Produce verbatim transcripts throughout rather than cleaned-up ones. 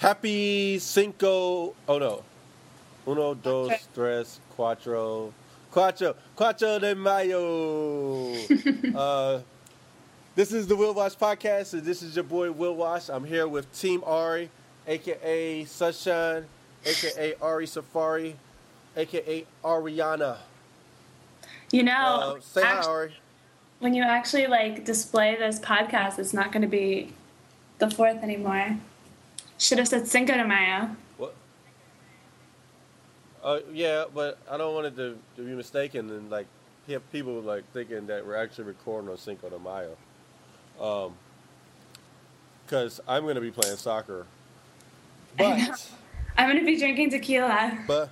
Happy Cinco. Oh, no. Uno, dos, tres, cuatro. Cuatro. Cuatro de Mayo. uh, this is the Will Wash podcast, and this is your boy, Will Wash. I'm here with Team Ari, a k a. Sunshine, a k a. Ari Safari, a k a. Ariana. You know, uh, say act- hi, Ari. When you actually, like, display this podcast, it's not going to be the fourth anymore. Should have said Cinco de Mayo. What? Uh, yeah, but I don't want it to, to be mistaken and, like, have people, like, thinking that we're actually recording on Cinco de Mayo. Um, because I'm going to be playing soccer. But I'm going to be drinking tequila. But...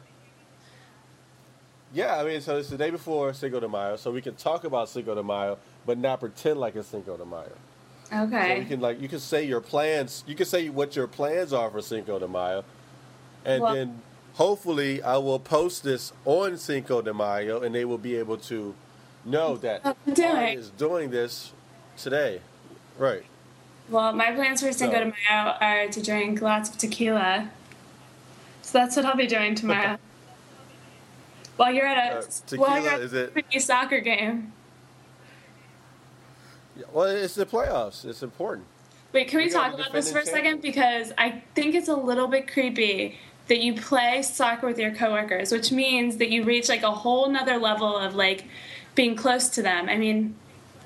yeah, I mean, so it's the day before Cinco de Mayo, so we can talk about Cinco de Mayo, but not pretend like it's Cinco de Mayo. Okay. So you can, like, you can say your plans, you can say what your plans are for Cinco de Mayo, and well, then hopefully I will post this on Cinco de Mayo, and they will be able to know that I is doing this today. Right. Well, my plans for Cinco so. de Mayo are to drink lots of tequila, so that's what I'll be doing tomorrow. Okay. While you're at a, uh, tequila, while you're at is it, a soccer game. Well, it's the playoffs. It's important. Wait, can we, we talk about this for a second? Because I think it's a little bit creepy that you play soccer with your coworkers, which means that you reach, like, a whole nother level of, like, being close to them. I mean,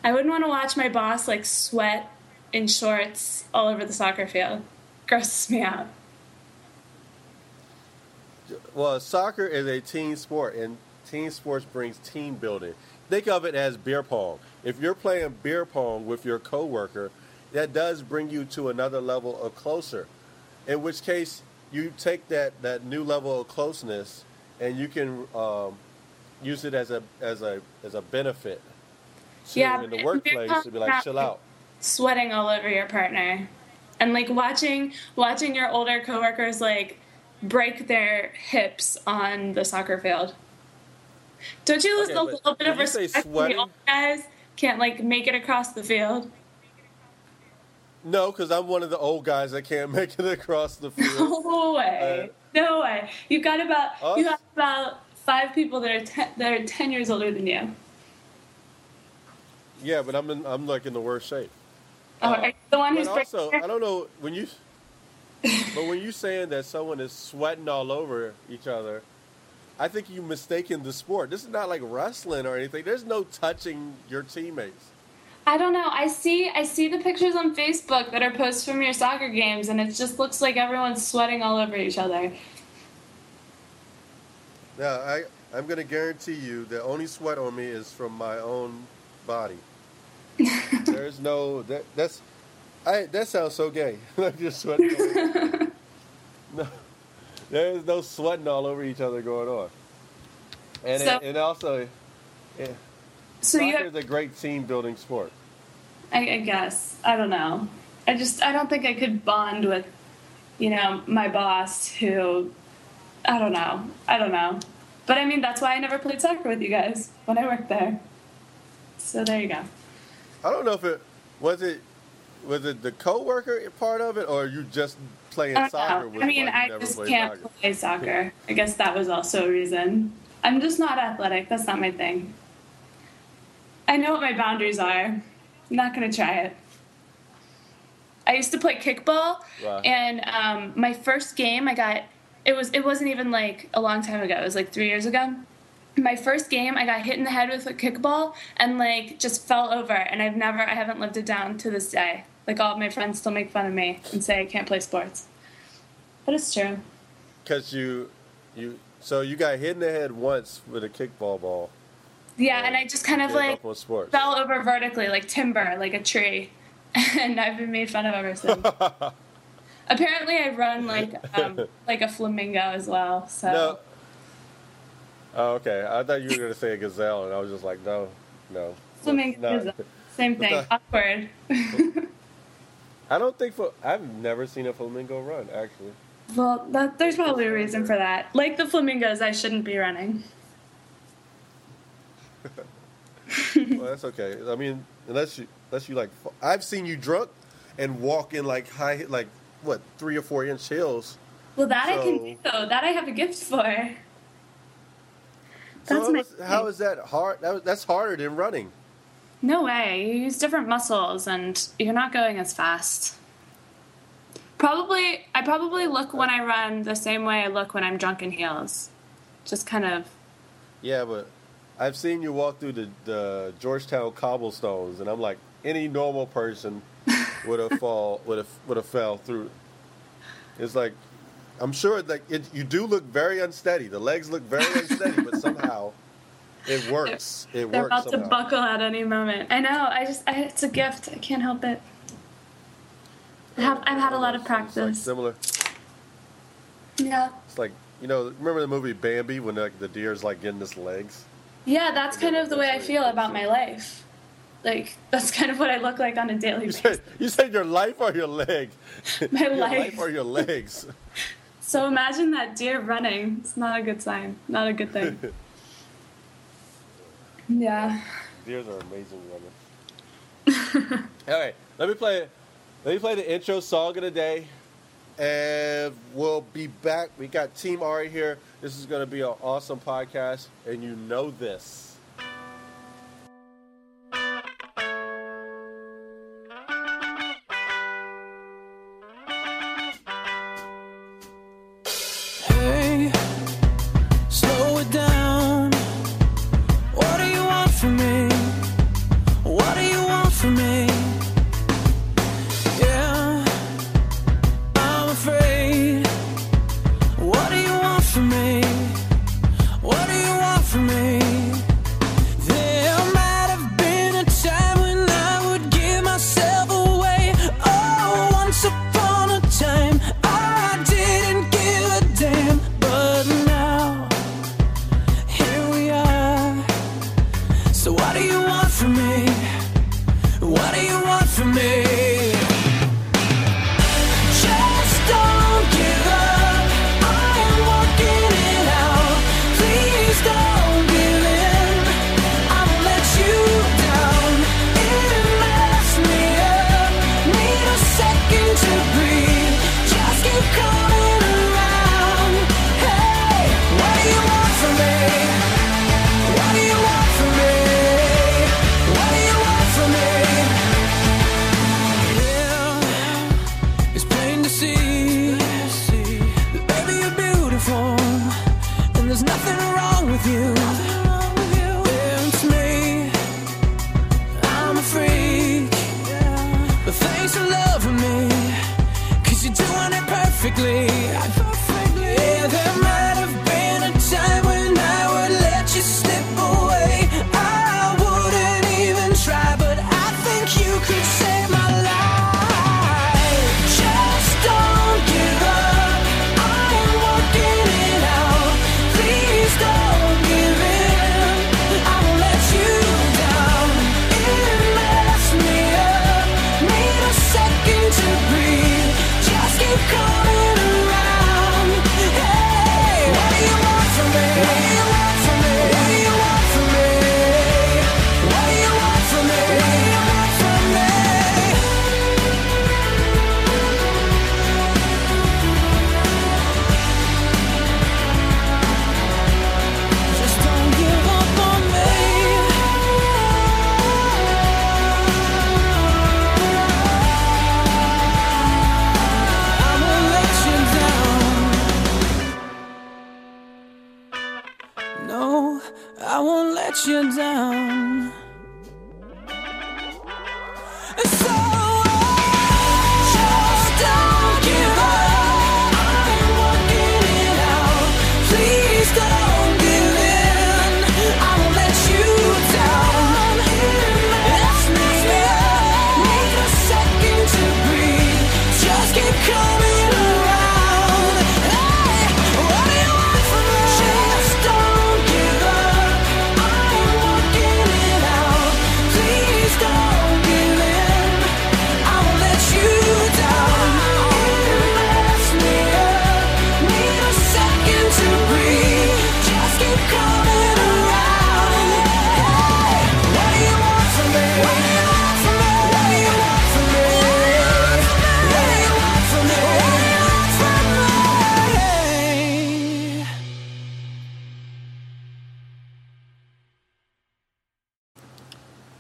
I wouldn't want to watch my boss, like, sweat in shorts all over the soccer field. Grosses me out. Well, soccer is a team sport, and team sports brings team building. Think of it as beer pong. If you're playing beer pong with your coworker, that does bring you to another level of closer, in which case you take that, that new level of closeness and you can um, use it as a as a, as a benefit. So yeah, in the workplace, to be like, chill out. Sweating all over your partner. And, like, watching watching your older coworkers, like, break their hips on the soccer field. Don't you lose okay, a little bit of respect when the old guys can't, like, make it across the field? No, because I'm one of the old guys that can't make it across the field. No way. Uh, no way. You've got about us? you got about five people that are ten, that are ten years older than you. Yeah, but I'm in, I'm like in the worst shape. Oh, uh, are you the one who's breaking also, I don't know when you. But when you're saying that someone is sweating all over each other, I think you're mistaken the sport. This is not like wrestling or anything. There's no touching your teammates. I don't know. I see I see the pictures on Facebook that are posted from your soccer games, and it just looks like everyone's sweating all over each other. Now, I, I'm going to guarantee you the only sweat on me is from my own body. There's no... That, that's... I, that sounds so gay. Like, just sweating. No, there is no sweating all over each other going on. And so, it, and also, yeah, so soccer you have, is a great team building sport. I, I guess I don't know. I just I don't think I could bond with, you know, my boss who, I don't know, I don't know. But I mean, that's why I never played soccer with you guys when I worked there. So there you go. I don't know if it was it. Was it the coworker part of it, or are you just playing I soccer? With I mean, I just can't soccer? play soccer. I guess that was also a reason. I'm just not athletic. That's not my thing. I know what my boundaries are. I'm not going to try it. I used to play kickball, right. and um, my first game I got, it, was, it wasn't even like a long time ago. It was like three years ago. My first game, I got hit in the head with a kickball and, like, just fell over. And I've never, I haven't lived it down to this day. Like, all of my friends still make fun of me and say I can't play sports. But it's true. Because you, you, so you got hit in the head once with a kickball ball. Yeah, and, and I just kind of, like, fell over vertically, like timber, like a tree. And I've been made fun of ever since. Apparently I run, like, um, like a flamingo as well, so. No. Oh, okay. I thought you were going to say a gazelle, and I was just like, no, no. Flamingo no. Gazelle. Same thing. Not, awkward. I don't think fl- I've never seen a flamingo run, actually. Well, that, there's probably a reason for that. Like the flamingos, I shouldn't be running. Well, that's okay. I mean, unless you, unless you like, I've seen you drunk and walk in like high, like what, three or four inch heels. Well, that so, I can do, though. That I have a gift for. That's so my how is that hard? That was, that's harder than running. No way. You use different muscles, and you're not going as fast. Probably, I probably look when I run the same way I look when I'm drunk in heels. Just kind of. Yeah, but I've seen you walk through the, the Georgetown cobblestones, and I'm like, any normal person would have fall would have would have fell through. It's like, I'm sure like it, you do look very unsteady. The legs look very unsteady, but somehow it works. It They're works. They're about somehow. to buckle at any moment. I know. I just I, it's a gift. I can't help it. I have, I've had a lot of practice. It's like similar. Yeah. It's like, you know, remember the movie Bambi when like the deer's like getting its legs? Yeah, that's kind of the way I feel about my life. Like, that's kind of what I look like on a daily basis. You said, you said your life or your leg? My your life. life or your legs. So imagine that deer running. It's not a good sign. Not a good thing. Yeah. Deers are amazing running. All right, let me play let me play the intro song of the day, and we'll be back. We got Team Ari here. This is going to be an awesome podcast, and you know this.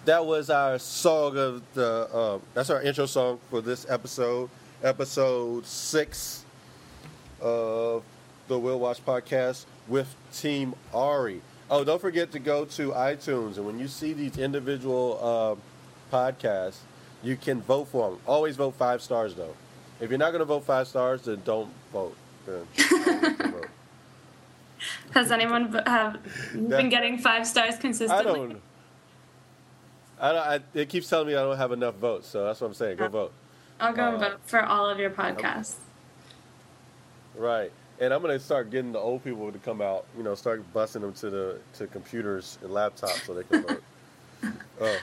that was our song of the, uh, that's our intro song for this episode, episode six of the Will Wash podcast with Team Ari. Oh, don't forget to go to iTunes, and when you see these individual uh, podcasts, you can vote for them. Always vote five stars, though. If you're not going to vote five stars, then don't vote. Then don't vote. Has anyone have been getting five stars consistently? I don't. I don't. I, it keeps telling me I don't have enough votes, so that's what I'm saying. Go vote. I'll go uh, and vote for all of your podcasts. I'm, right, and I'm gonna start getting the old people to come out. You know, start busting them to the to computers and laptops so they can vote. uh,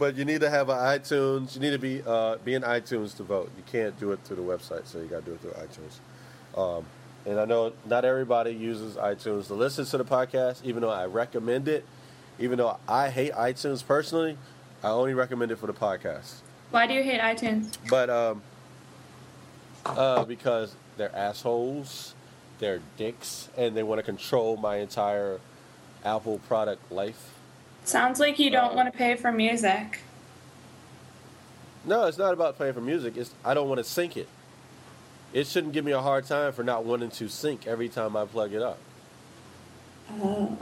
but you need to have an iTunes. You need to be uh, be in iTunes to vote. You can't do it through the website, so you gotta do it through iTunes. Um, And I know not everybody uses iTunes to listen to the podcast, even though I recommend it. Even though I hate iTunes personally, I only recommend it for the podcast. Why do you hate iTunes? But um, uh, because they're assholes, they're dicks, and they want to control my entire Apple product life. Sounds like you don't um, want to pay for music. No, it's not about paying for music. It's I don't want to sync it. It shouldn't give me a hard time for not wanting to sync every time I plug it up. Oh.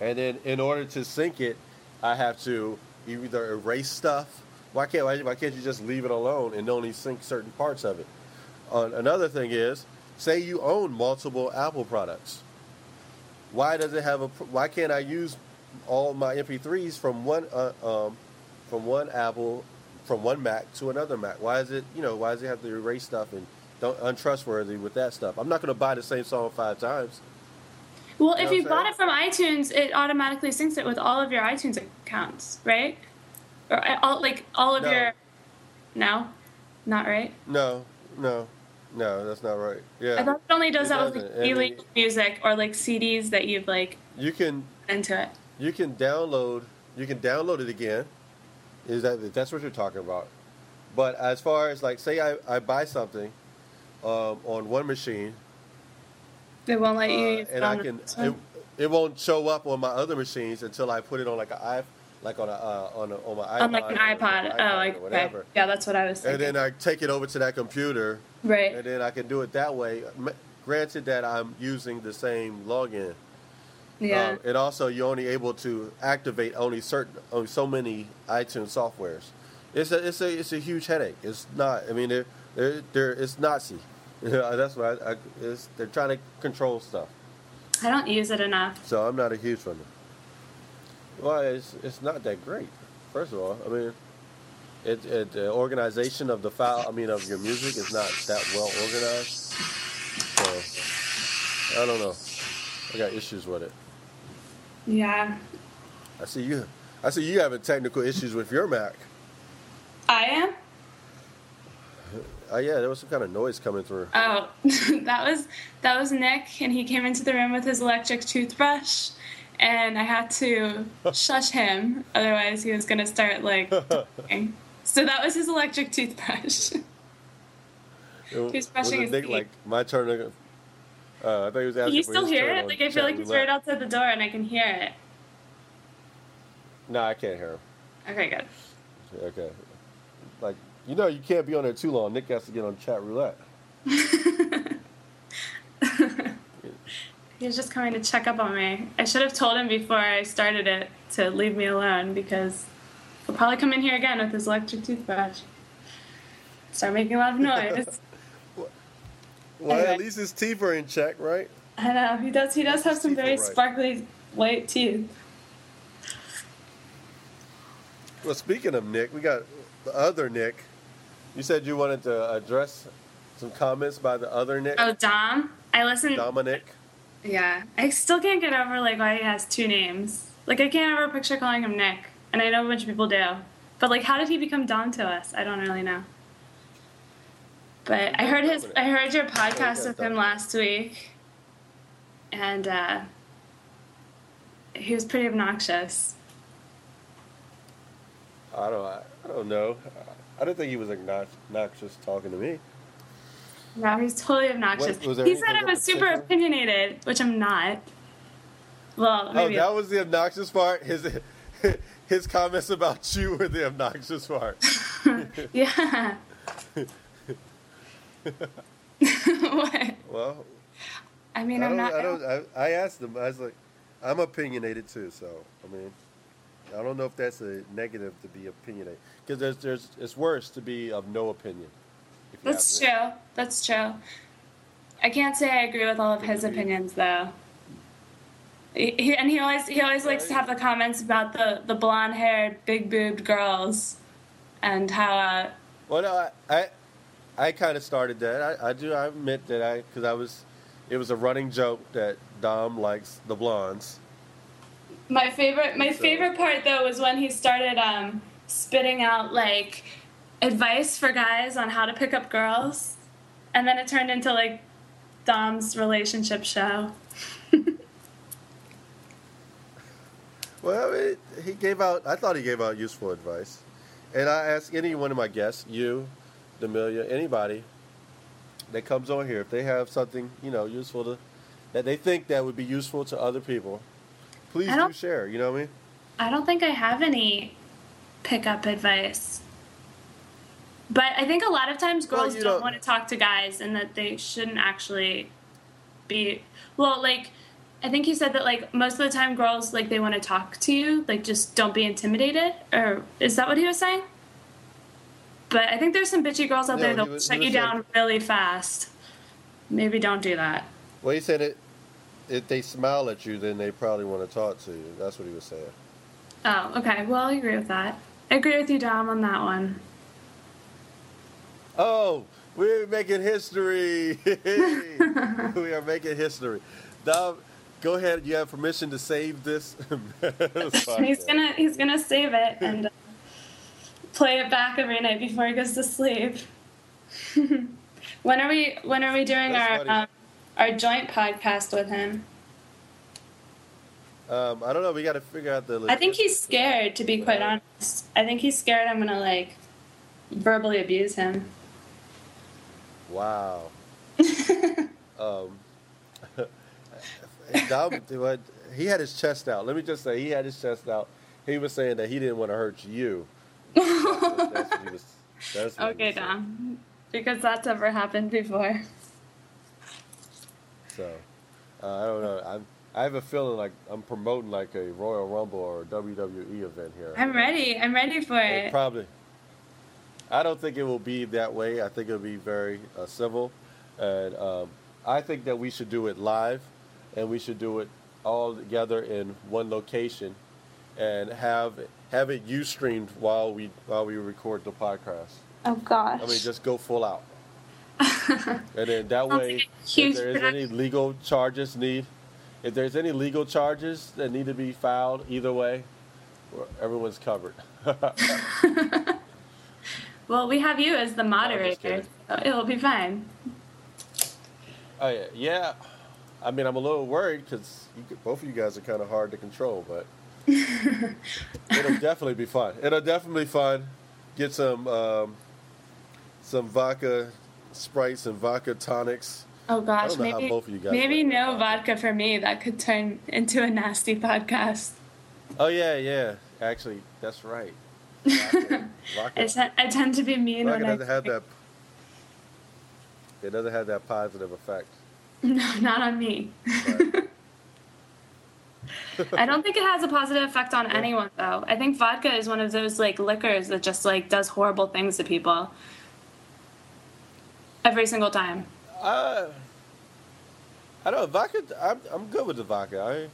And then in order to sync it, I have to either erase stuff. Why can't why, why can't you just leave it alone and only sync certain parts of it? Uh, another thing is, say you own multiple Apple products. Why does it have a? Why can't I use all my M P threes from one uh, um, from one Apple from one Mac to another Mac? Why is it you know why does it have to erase stuff and Don't, untrustworthy with that stuff? I'm not going to buy the same song five times. Well, you know if you bought it from iTunes, it automatically syncs it with all of your iTunes accounts, right? Or all like all of no. your. No, not right. No, no, no, that's not right. Yeah, I thought it only does it that doesn't. with like illegal it, music or like C Ds that you've like. You can into it. You can download. You can download it again. Is that that's what you're talking about? But as far as like, say I, I buy something. Um, on one machine, it won't let you. Uh, and I can. It, it won't show up on my other machines until I put it on like an i, like on a uh, on a, on my iPod. On like an iPod. Or, oh, like whatever. Right. Yeah, that's what I was thinking. And then I take it over to that computer. Right. And then I can do it that way. Granted that I'm using the same login. Yeah. Um, and also, you're only able to activate only certain, only so many iTunes softwares. It's a it's a it's a huge headache. It's not. I mean, it. They're, they're, it's Nazi. That's why I, I, it's, they're trying to control stuff. I don't use it enough. So I'm not a huge fan. Well, it's it's not that great. First of all, I mean, it, it the organization of the file. I mean, of your music is not that well organized. So I don't know. I got issues with it. Yeah. I see you. I see you having technical issues with your Mac. I am. Oh, uh, yeah, there was some kind of noise coming through. Oh, that was that was Nick, and he came into the room with his electric toothbrush, and I had to shush him, otherwise he was going to start, like, talking. So that was his electric toothbrush. He was brushing was his teeth. Like, my turn to, uh, I thought he was asking you still hear it? Like, I feel like he's right outside the door, and I can hear it. No, I can't hear him. Okay, good. Okay. Like, you know you can't be on there too long. Nick has to get on chat roulette. He was just coming to check up on me. I should have told him before I started it to leave me alone because he'll probably come in here again with his electric toothbrush. Start making a lot of noise. Well, anyway. At least his teeth are in check, right? I know. He does, he does have some very right. sparkly white teeth. Well, speaking of Nick, we got the other Nick. You said you wanted to address some comments by the other Nick. Oh, Dom. I listened. Dominic. Yeah. I still can't get over, like, why he has two names. Like, I can't ever picture calling him Nick. And I know a bunch of people do. But, like, how did he become Dom to us? I don't really know. But I heard his, I heard your podcast with him last week. And uh, he was pretty obnoxious. I don't I, I don't know. I don't think he was obnoxious talking to me. No, he's totally obnoxious. What, he said I was super opinionated, which I'm not. Well, maybe. Oh, that was the obnoxious part. His his comments about you were the obnoxious part. Yeah. What? Well, I mean, I I'm not. I, don't, I, I asked them. I was like, I'm opinionated too, so I mean, I don't know if that's a negative to be opinionated, because there's there's it's worse to be of no opinion. That's true. That. That's true. I can't say I agree with all of his opinions though. He, and he always he always likes to have the comments about the, the blonde-haired, big-boobed girls, and how. Uh, well, no, I I, I kind of started that. I, I do. I admit that I because I was, it was a running joke that Dom likes the blondes. My favorite my so. favorite part though was when he started um, spitting out like advice for guys on how to pick up girls, and then it turned into like Dom's relationship show. Well, it, he gave out, I thought he gave out useful advice. And I ask any one of my guests, you, Demelia, anybody that comes on here, if they have something, you know, useful to, that they think that would be useful to other people, please do share, you know what I mean? I don't think I have any pickup advice. But I think a lot of times girls well, don't, don't want to talk to guys, and that they shouldn't actually be, well, like, I think you said that, like, most of the time girls, like, they want to talk to you. Like, just don't be intimidated. Or is that what he was saying? But I think there's some bitchy girls out no, there that will shut you down really fast. Maybe don't do that. Well, he said it, if they smile at you, then they probably want to talk to you. That's what he was saying. Oh, okay. Well, I agree with that. I agree with you, Dom, on that one. Oh, we're making history. We are making history. Dom... Go ahead. You have permission to save this. he's gonna he's gonna save it and uh, play it back every night before he goes to sleep. when are we When are we doing That's our um, our joint podcast with him? Um, I don't know. We got to figure out the. Like, I think he's scared. To be quite honest, I think he's scared. I'm gonna like verbally abuse him. Wow. um. Dom, he had his chest out. Let me just say, he had his chest out. He was saying that he didn't want to hurt you. That's, that's what he was, that's what okay, he was Dom, saying. Because that's ever happened before. So, uh, I don't know. I'm, I have a feeling like I'm promoting like a Royal Rumble or a W W E event here. I'm ready. I'm ready for it. it. Probably. I don't think it will be that way. I think it will be very uh, civil. And um, I think that we should do it live. And we should do it all together in one location, and have have it you streamed while we while we record the podcast. Oh gosh! I mean, just go full out, and then that way, if there's any legal charges need, if there's any legal charges that need to be filed, either way, everyone's covered. Well, we have you as the moderator. No, it'll be fine. Oh yeah, yeah. I mean, I'm a little worried because both of you guys are kind of hard to control, but it'll definitely be fun. It'll definitely be fun. Get some um, some vodka Sprites and vodka tonics. Oh, gosh. I don't know maybe how both of you guys maybe no vodka. vodka for me. That could turn into a nasty podcast. Oh, yeah, yeah. Actually, that's right. Vodka. Vodka. I tend to be mean vodka when doesn't I have that. It doesn't have that positive effect. No, not on me. Right. I don't think it has a positive effect on yeah. anyone, though. I think vodka is one of those, like, liquors that just, like, does horrible things to people. Every single time. Uh, I don't know. Vodka, I'm, I'm good with the vodka.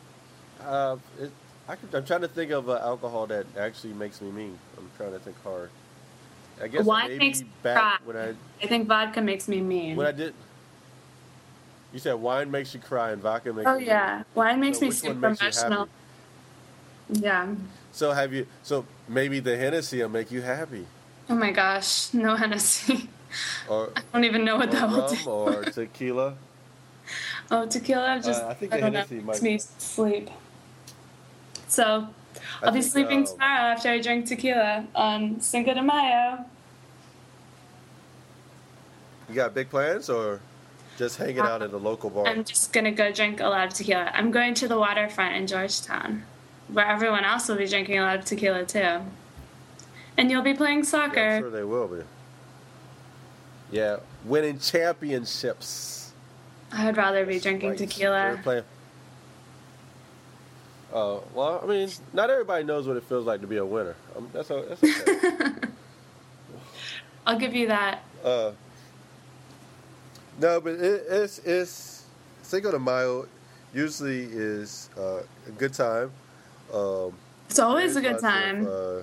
I, uh, it, I could, I'm trying to think of uh, alcohol that actually makes me mean. I'm trying to think hard. I guess Wine maybe makes back when I... I think vodka makes me mean. When I did... You said wine makes you cry and vodka makes you. Oh yeah, happy. Wine makes so me super emotional. Yeah. So have you? So maybe the Hennessy will make you happy. Oh my gosh, no Hennessy. Or I don't even know what that rum will do. Or tequila. Oh, tequila just. Uh, I think I the Hennessy know, might makes me sleep. So I'll I be think, sleeping um, tomorrow after I drink tequila on Cinco de Mayo. You got big plans or? Just hanging um, out at a local bar. I'm just going to go drink a lot of tequila. I'm going to the waterfront in Georgetown. where everyone else will be drinking a lot of tequila too. And you'll be playing soccer. Yeah, I'm sure they will be. Yeah, winning championships. I would rather be drinking like, tequila. Oh, uh, well, I mean, not everybody knows what it feels like to be a winner. Um, that's, that's okay. I'll give you that. Uh, no, but it, it's, it's Cinco de Mayo usually is uh, a good time. Um, it's always a good time. Of, uh,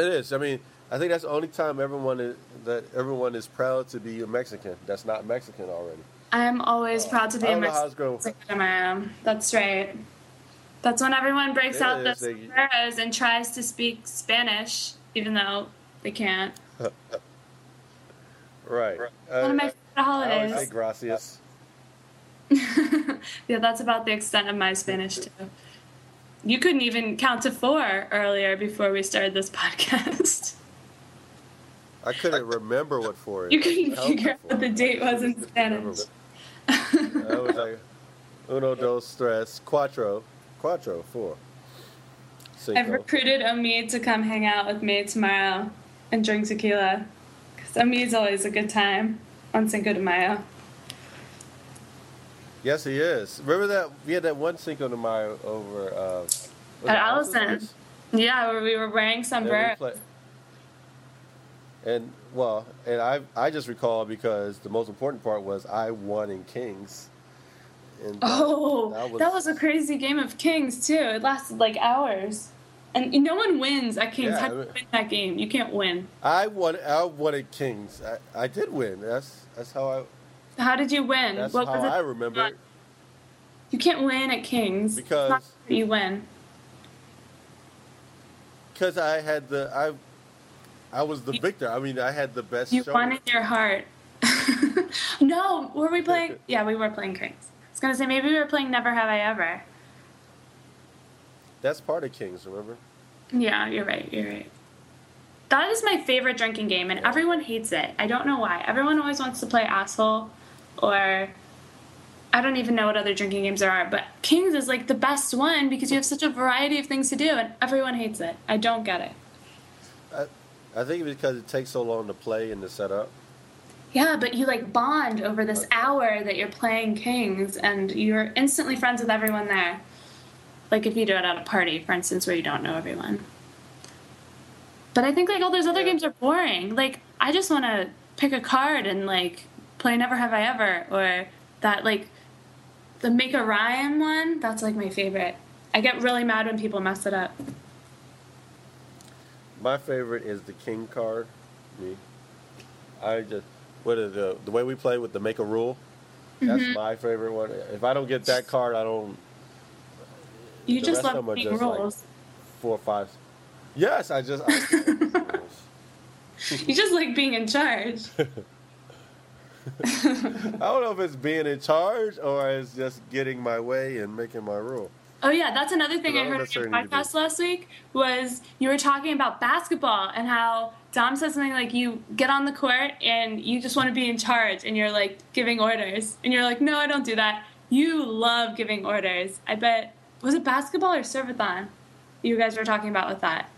it is. I mean, I think that's the only time everyone is, that everyone is proud to be a Mexican that's not Mexican already. I'm always uh, proud to be a Mexican. Gonna... That's right. That's when everyone breaks it out is, the sombreros they... and tries to speak Spanish, even though they can't. Right. One uh, of my favorite holidays. I always say gracias. Yeah, that's about the extent of my Spanish, too. You couldn't even count to four earlier before we started this podcast. I couldn't remember what for it. You couldn't figure out what the date was in Spanish. I was like, uno, dos, tres, cuatro, cuatro, four. Cinco. I've recruited Omid to come hang out with me tomorrow and drink tequila. Because Omid's always a good time on Cinco de Mayo. Yes, he is. Remember that? We had that one Cinco de Mayo over... Uh, At Allison. Yeah, where we were wearing sombreros. And, well, and I I just recall because the most important part was I won in Kings. And oh, that was, that was a crazy game of Kings, too. It lasted, like, hours. And no one wins at Kings. Yeah, How do you I mean, win that game? You can't win. I won I won at Kings. I, I did win. That's that's how I... How did you win? That's what how was I remember it. You can't win at Kings. Because... It's not you win. Because I had the... I. I was the victor. I mean, I had the best you show. You won in your heart. No, were we playing? Yeah, we were playing Kings. I was going to say, maybe we were playing Never Have I Ever. That's part of Kings, remember? Yeah, you're right. You're right. That is my favorite drinking game, and yeah. Everyone hates it. I don't know why. Everyone always wants to play Asshole, or I don't even know what other drinking games there are, but Kings is like the best one because you have such a variety of things to do, and everyone hates it. I don't get it. I- I think because it takes so long to play and to set up. Yeah, but you, like, bond over this hour that you're playing Kings, and you're instantly friends with everyone there. Like, if you do it at a party, for instance, where you don't know everyone. But I think, like, all those other yeah. games are boring. Like, I just want to pick a card and, like, play Never Have I Ever, or that, like, the Make a Rhyme one. That's, like, my favorite. I get really mad when people mess it up. My favorite is the king card. Me, I just what is the the way we play with the make a rule. That's mm-hmm. my favorite one. If I don't get that card, I don't. You just love making just rules. Like four or five. Yes, I just. I, you just like being in charge. I don't know if it's being in charge or it's just getting my way and making my rule. Oh, yeah, that's another thing I heard on your podcast last week was you were talking about basketball and how Dom said something like you get on the court and you just want to be in charge and you're, like, giving orders. And you're like, no, I don't do that. You love giving orders. I bet – was it basketball or serve-a-thon you guys were talking about with that?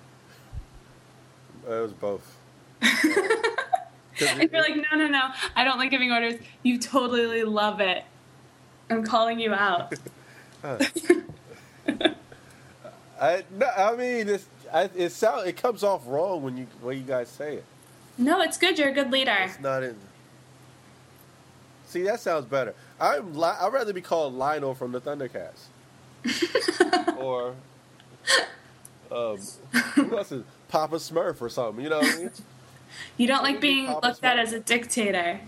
It was both. And you're like, no, no, no, I don't like giving orders. You totally love it. I'm calling you out. Huh. I no, I mean it's, I, it sound it comes off wrong when you when you guys say it. No, it's good. You're a good leader. It's not in. See, that sounds better. I'm li- I'd rather be called Lionel from the Thundercats, or um, who else is Papa Smurf or something. You know what I mean? You don't like being Papa looked Smurf. At as a dictator.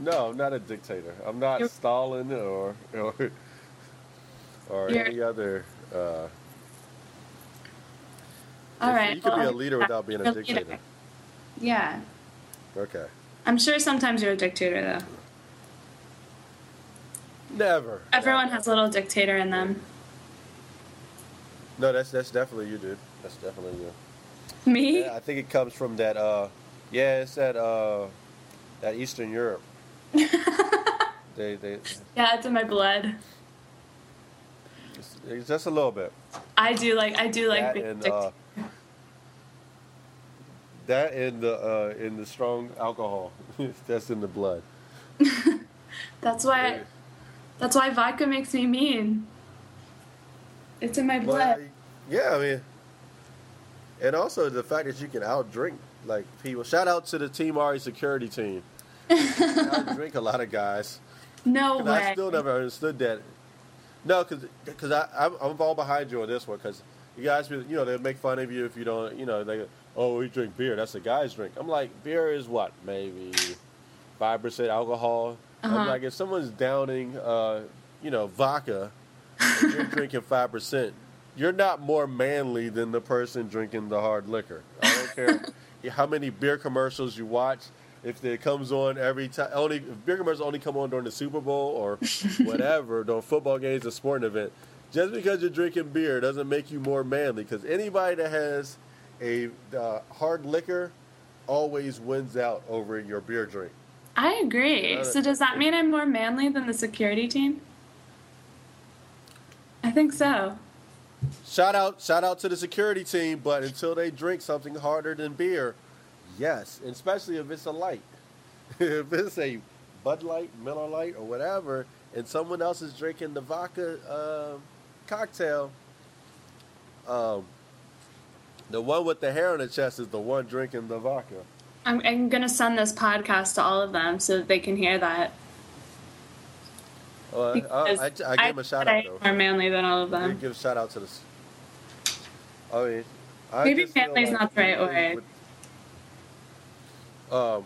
No, I'm not a dictator. I'm not You're- Stalin or. or Or You're, any other. Uh, all right. You could well, be a leader without being a dictator. Leader. Yeah. Okay. I'm sure sometimes you're a dictator, though. Never. Everyone never. has a little dictator in them. No, that's that's definitely you, dude. That's definitely you. Me? Yeah, I think it comes from that. Uh, yeah, it's that uh, that Eastern Europe. they they. Yeah, it's in my blood. Just a little bit. I do like I do like that big and, dick. Uh, that and the uh, and the strong alcohol that's in the blood. That's why. Yeah. That's why vodka makes me mean. It's in my blood. Well, yeah, I mean, and also the fact that you can outdrink like people. Shout out to the Team Ari security team. I drink a lot of guys. No way. I still never understood that. No, because because I I'm, I'm all behind you on this one because you guys you know they make fun of you if you don't you know they oh we drink beer that's a guy's drink. I'm like beer is what maybe five percent alcohol. Uh-huh. I'm like if someone's downing uh you know vodka, and you're drinking five percent. You're not more manly than the person drinking the hard liquor. I don't care how many beer commercials you watch. If it comes on every time, only if beer commercials only come on during the Super Bowl or whatever, during football games or sporting event. Just because you're drinking beer doesn't make you more manly. Because anybody that has a uh, hard liquor always wins out over your beer drink. I agree. You know, so does that mean I'm more manly than the security team? I think so. Shout out! Shout out to the security team. But until they drink something harder than beer. Yes, especially if it's a light. If it's a Bud Light, Miller Light, or whatever, and someone else is drinking the vodka uh, cocktail, um, the one with the hair on the chest is the one drinking the vodka. I'm, I'm going to send this podcast to all of them so that they can hear that. Well, I, I, I, I give I, them a shout-out, though. I'm more manly than all of them. I give a shout-out to this. I mean, I Maybe manly's like not the right word. Um.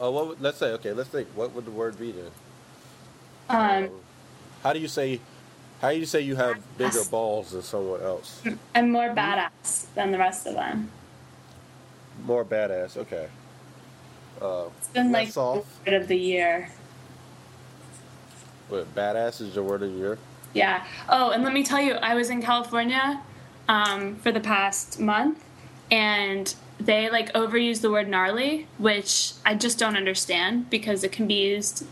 Uh, what would, let's say okay. Let's think. What would the word be then? Um. um how do you say? How do you say you have badass. Bigger balls than someone else? I'm more badass than the rest of them. More badass. Okay. Uh, it's been like the word of the year. What, badass is the word of the year? Yeah. Oh, and let me tell you, I was in California, um, for the past month, and. They, like, overuse the word gnarly, which I just don't understand because it can be used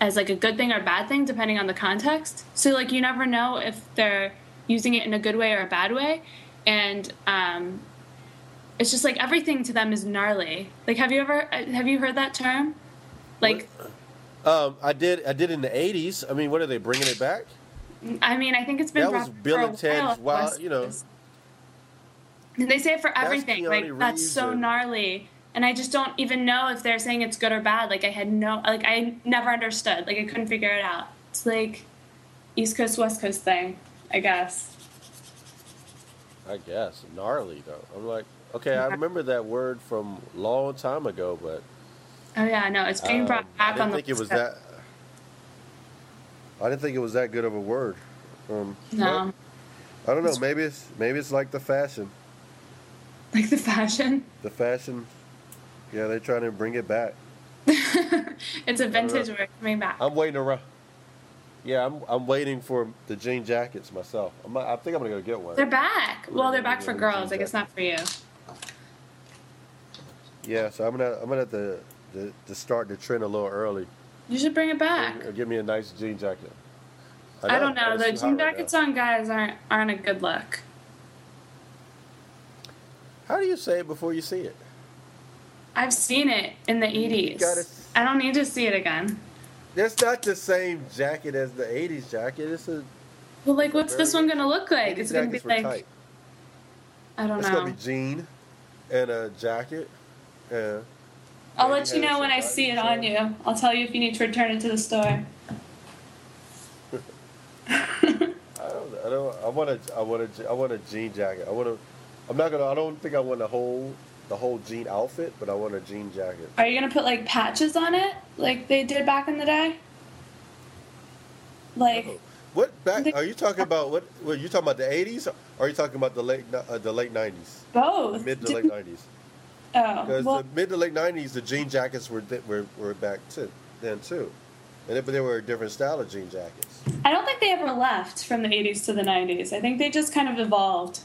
as, like, a good thing or a bad thing depending on the context. So, like, you never know if they're using it in a good way or a bad way. And um, it's just, like, everything to them is gnarly. Like, have you ever – have you heard that term? Like um, – I did I did in the eighties. I mean, what are they, bringing it back? I mean, I think it's been brought for a while. That was Bill and Ted's wild, you know – They say it for everything. That's like, that's so gnarly. And I just don't even know if they're saying it's good or bad. Like, I had no... Like, I never understood. Like, I couldn't figure it out. It's like East Coast, West Coast thing, I guess. I guess. Gnarly, though. I'm like... Okay, I remember that word from a long time ago, but... Oh, yeah, no. It's being brought um, back on the... I didn't think it was that... I didn't think it was that good of a word. Um, no. I don't know. Maybe it's Maybe it's like the fashion... Like the fashion? The fashion. Yeah, they're trying to bring it back. It's a vintage word coming back. I'm waiting around. Yeah, I'm I'm waiting for the jean jackets myself. I'm, I think I'm going to go get one. They're back. Well, they're back for girls. I guess not for you. Yeah, so I'm going to I'm gonna have to, to, to start the trend a little early. You should bring it back. Or give me a nice jean jacket. I, know, I don't know. The jean jackets on guys aren't aren't a good look. How do you say it before you see it? I've seen it in the eighties. Gotta, I don't need to see it again. It's not the same jacket as the eighties jacket. It's a well, like, what's this one going to look like? It's going to be like tight. I don't it's know. It's going to be jean and a jacket. Yeah. I'll Maybe let you know when I see it on you. I'll tell you if you need to return it to the store. I don't. I don't. I want a. I want a. I want a jean jacket. I want to. I'm not gonna. I don't think I want the whole the whole jean outfit, but I want a jean jacket. Are you gonna put like patches on it, like they did back in the day? Like oh. what? Back? They, are you talking about what? What you talking about the eighties? Or are you talking about the late uh, the late nineties? Both. Mid to Didn't, late nineties. Oh. Because well, the mid to late nineties, the jean jackets were were were back to then too, and it, but they were a different style of jean jackets. I don't think they ever left from the eighties to the nineties. I think they just kind of evolved.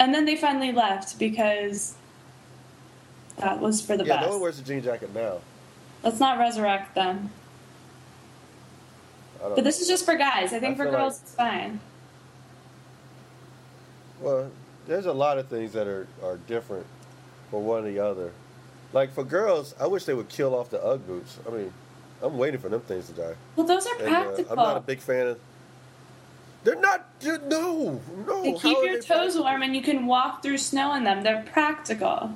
And then they finally left because that was for the yeah, best. Yeah, no one wears a jean jacket now. Let's not resurrect them. don't but this is just for guys. I think I for girls like, it's fine. Well, there's a lot of things that are, are different for one or the other. Like for girls, I wish they would kill off the Ugg boots. I mean, I'm waiting for them things to die. Well, those are and, practical. Uh, I'm not a big fan of. They're not. No, no. They keep your toes practical? warm, and you can walk through snow in them. They're practical.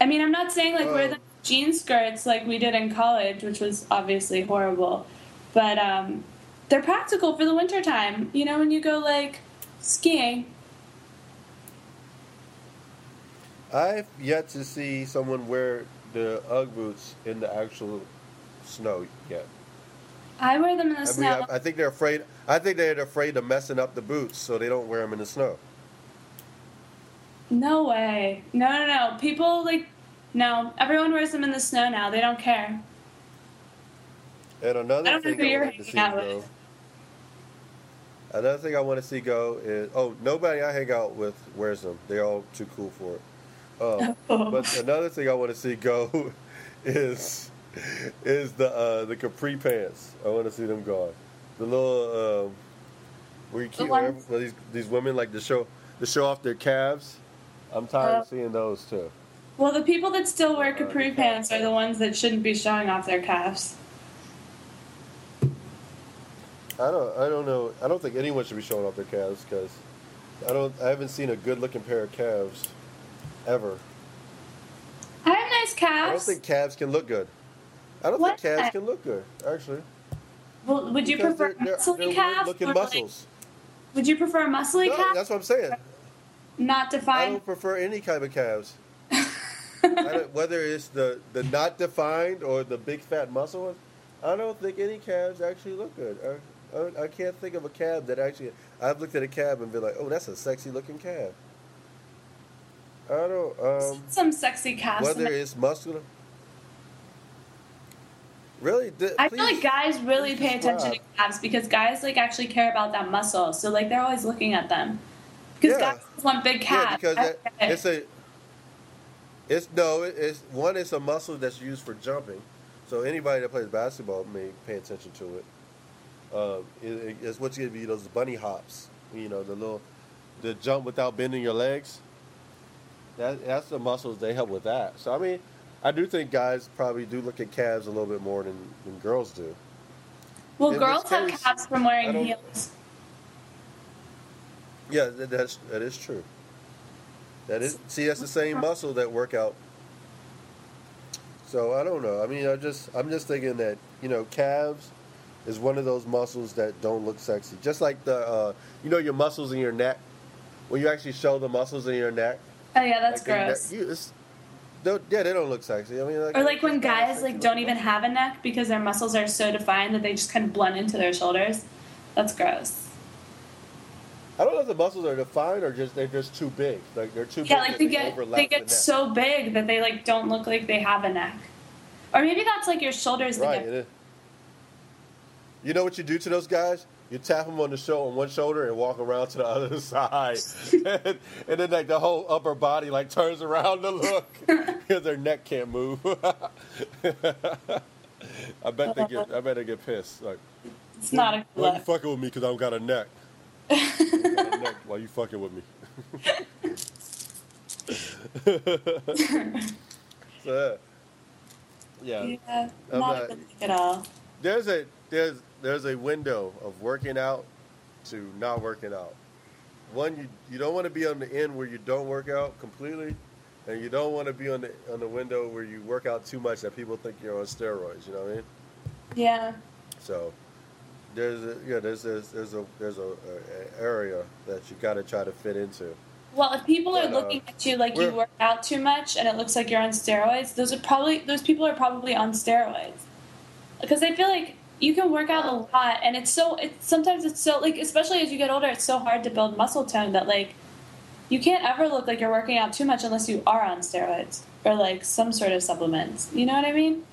I mean, I'm not saying like um, wear the jean skirts like we did in college, which was obviously horrible, but um, they're practical for the wintertime. You know, when you go like skiing. I've yet to see someone wear the Ugg boots in the actual snow yet. I wear them in the I mean, snow. I, I think they're afraid. I think they're afraid of messing up the boots, so they don't wear them in the snow. No way! No, no, no! People like no. Everyone wears them in the snow now. They don't care. And another I don't thing know who I want to see go. Another thing I want to see go is oh, nobody I hang out with wears them. They're all too cool for it. Um, oh. But another thing I want to see go is is the uh, the capri pants. I want to see them gone. The little um, where you keep the well, these these women like to show to show off their calves. I'm tired oh. of seeing those too. Well, the people that still wear capri uh, pants are the ones that shouldn't be showing off their calves. I don't. I don't know. I don't think anyone should be showing off their calves because I don't. I haven't seen a good-looking pair of calves. Ever. I have nice calves. I don't think calves can look good. I don't what? think calves can look good, actually. Well, would you because prefer they're, they're, muscly they're calves? Looking muscles. Like, would you prefer muscly no, calves? That's what I'm saying. Not defined. I don't prefer any kind of calves. Whether it's the, the not defined or the big fat muscle, I don't think any calves actually look good. I, I, I can't think of a calf that actually. I've looked at a calf and been like, oh, that's a sexy looking calf. I don't, um... Some sexy calves. Whether it's muscular... Really? Th- I feel like guys really pay attention to calves because guys, like, actually care about that muscle. So, like, they're always looking at them. Because yeah. guys want big calves. Yeah, because that, it. it's a... It's, no, it's... One, it's a muscle that's used for jumping. So, anybody that plays basketball may pay attention to it. Um, it it's what's going to be those bunny hops. You know, the little... The jump without bending your legs. That, that's the muscles they help with that. So, I mean, I do think guys probably do look at calves a little bit more than, than girls do. Well, in girls case, have calves from wearing heels. Yeah, that, that's, that is true. That is. See, that's the same muscle that work out. So, I don't know. I mean, I just, I'm just thinking that, you know, calves is one of those muscles that don't look sexy. Just like the, uh, you know, your muscles in your neck. When you actually show the muscles in your neck. Oh yeah, that's like gross. You, yeah, they don't look sexy. I mean, like, or like when guys like don't even have a neck because their muscles are so defined that they just kind of blend into their shoulders. That's gross. I don't know if the muscles are defined or just they're just too big. Like they're too yeah, big. Yeah, like they, they get they get the so big that they like don't look like they have a neck. Or maybe that's like your shoulders. Right. Get... You know what you do to those guys? You tap them on the show on one shoulder and walk around to the other side, and, and then like the whole upper body like turns around to look because their neck can't move. I bet they get. I bet they get pissed. Like, it's not a. Why you fucking with me? Because I don't got a neck. got a neck why you fucking with me? so, yeah. Yeah. I'm not, not a good thing at all. There's a there's. There's a window of working out to not working out. One, you, you don't want to be on the end where you don't work out completely, and you don't want to be on the on the window where you work out too much that people think you're on steroids. You know what I mean? Yeah. So there's a, yeah there's a, there's a there's a, a area that you got to try to fit into. Well, if people but, are looking uh, at you like you work out too much and it looks like you're on steroids, those are probably those people are probably on steroids because I feel like. You can work out a lot, and it's so. It's sometimes it's so like, especially as you get older, it's so hard to build muscle tone that like, you can't ever look like you're working out too much unless you are on steroids or like some sort of supplements. You know what I mean?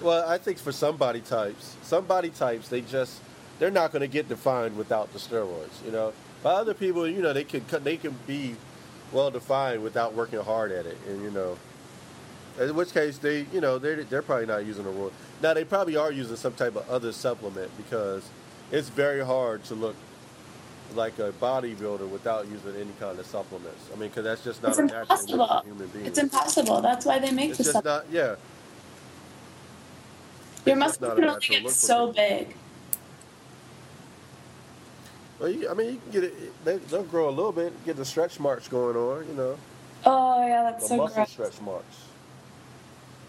Well, I think for some body types, some body types they just they're not going to get defined without the steroids. You know, by other people, you know, they can they can be well defined without working hard at it, and you know, In which case, they, you know, they're, they're probably not using a royal. Now, they probably are using some type of other supplement because it's very hard to look like a bodybuilder without using any kind of supplements. I mean, because that's just not it's a natural look for human being. It's impossible. That's why they make it's the just supplements. Not, yeah. Your muscles can only get so big. Well, you, I mean, you can get it. They, they'll grow a little bit. Get the stretch marks going on, you know. Oh, yeah, that's the so muscle gross. Stretch marks.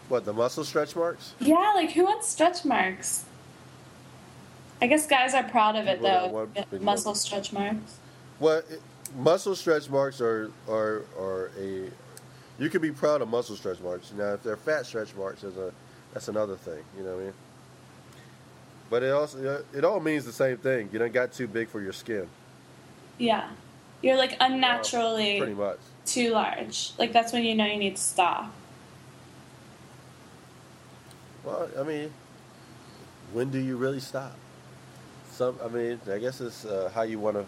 What, the muscle stretch marks? Yeah, like who wants stretch marks? I guess guys are proud of it, people though, muscle stretch marks. Well, it, muscle stretch marks are, are, are a... You can be proud of muscle stretch marks. Now, if they're fat stretch marks, is a, that's another thing, you know what I mean? But it also it all means the same thing. You done got too big for your skin. Yeah. You're, like, unnaturally... Um, pretty much. Too large. Like, that's when you know you need to stop. Well, I mean, when do you really stop? Some, I mean, I guess it's uh, how you want to.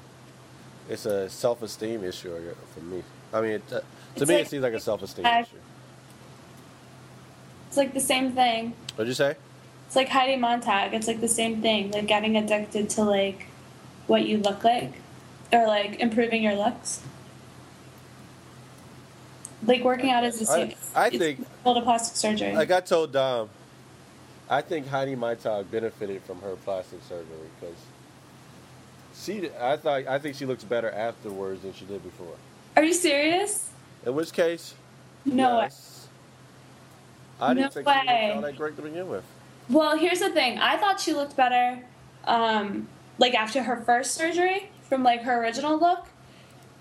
It's a self-esteem issue for me. I mean, it, uh, to it's me, like, it seems like a self-esteem I, issue. It's like the same thing. What'd you say? It's like Heidi Montag. It's like the same thing. Like getting addicted to like what you look like, or like improving your looks. Like working out is a I, I it's think full to plastic surgery. Like I told Dom, I think Heidi Montag benefited from her plastic surgery because she. I thought I think she looks better afterwards than she did before. Are you serious? In which case, no yes. way. I didn't no think way. she looked all that great to begin with. Well, here's the thing. I thought she looked better, um, like after her first surgery from like her original look.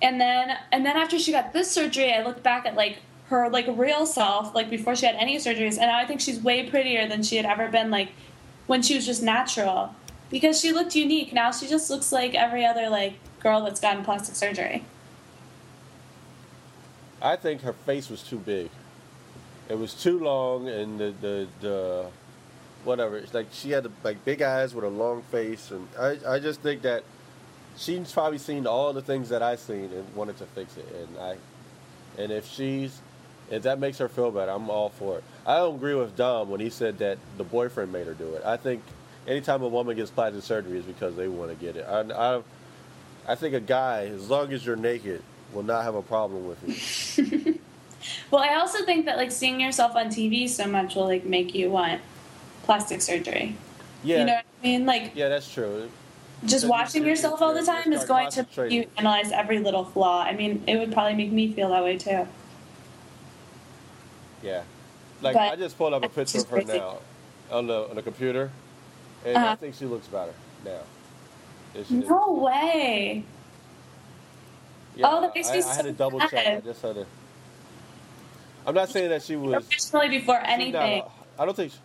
And then, and then after she got this surgery, I looked back at like her like real self, like before she had any surgeries, and now I think she's way prettier than she had ever been, like when she was just natural, because she looked unique. Now she just looks like every other like girl that's gotten plastic surgery. I think her face was too big; it was too long, and the the, the whatever. It's like she had like big eyes with a long face, and I I just think that. She's probably seen all the things that I've seen and wanted to fix it. And I, and if she's, if that makes her feel better, I'm all for it. I don't agree with Dom when he said that the boyfriend made her do it. I think anytime a woman gets plastic surgery is because they want to get it. I, I, I think a guy, as long as you're naked, will not have a problem with you. Well, I also think that like seeing yourself on T V so much will like make you want plastic surgery. Yeah. You know what I mean? Like. Yeah, that's true. Just watching yourself all the time is going to make you analyze every little flaw. I mean, it would probably make me feel that way, too. Yeah. Like, but I just pulled up a picture of her crazy. now on the, on the computer, and uh-huh. I think she looks better now. No did. way. Yeah, oh, that makes I, me I so I had to double check. I just had to. I'm not saying that she was... Professionally before anything. Not, I don't think she,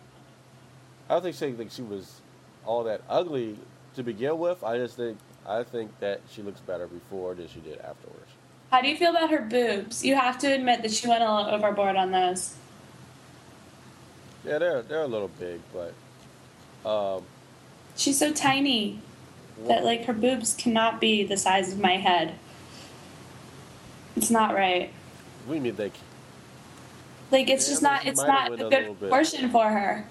I don't think she, think she was all that ugly... To begin with, I just think I think that she looks better before than she did afterwards. How do you feel about her boobs? You have to admit that she went a little overboard on those. Yeah, they're they're a little big, but um, she's so tiny well, that like her boobs cannot be the size of my head. It's not right. We need that. Like it's yeah, just not it's not a good proportion for her.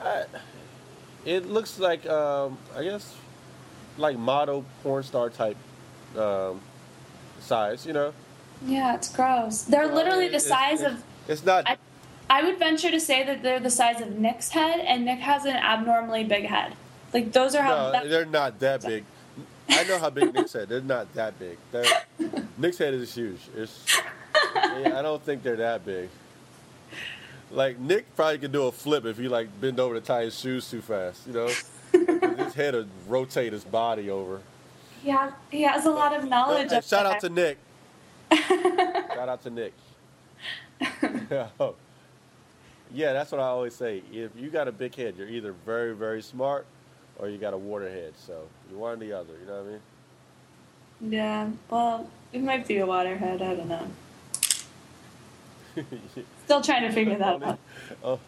I, It looks like, um, I guess, like model porn star type um, size, you know? Yeah, it's gross. They're uh, literally it, the size it, of... It's not... I, I would venture to say that they're the size of Nick's head, and Nick has an abnormally big head. Like, those are how... No, that, they're not that big. I know how big Nick's head. They're not that big. Nick's head is huge. It's, yeah, I don't think they're that big. Like, Nick probably could do a flip if he, like, bend over to tie his shoes too fast, you know? His head would rotate his body over. Yeah, he has a lot of knowledge of that. Shout out to Nick. Shout out to Nick. Yeah, that's what I always say. If you got a big head, you're either very, very smart or you got a water head. So, you're one or the other, you know what I mean? Yeah, well, it might be a water head, I don't know. Still trying to figure that only, out. Oh,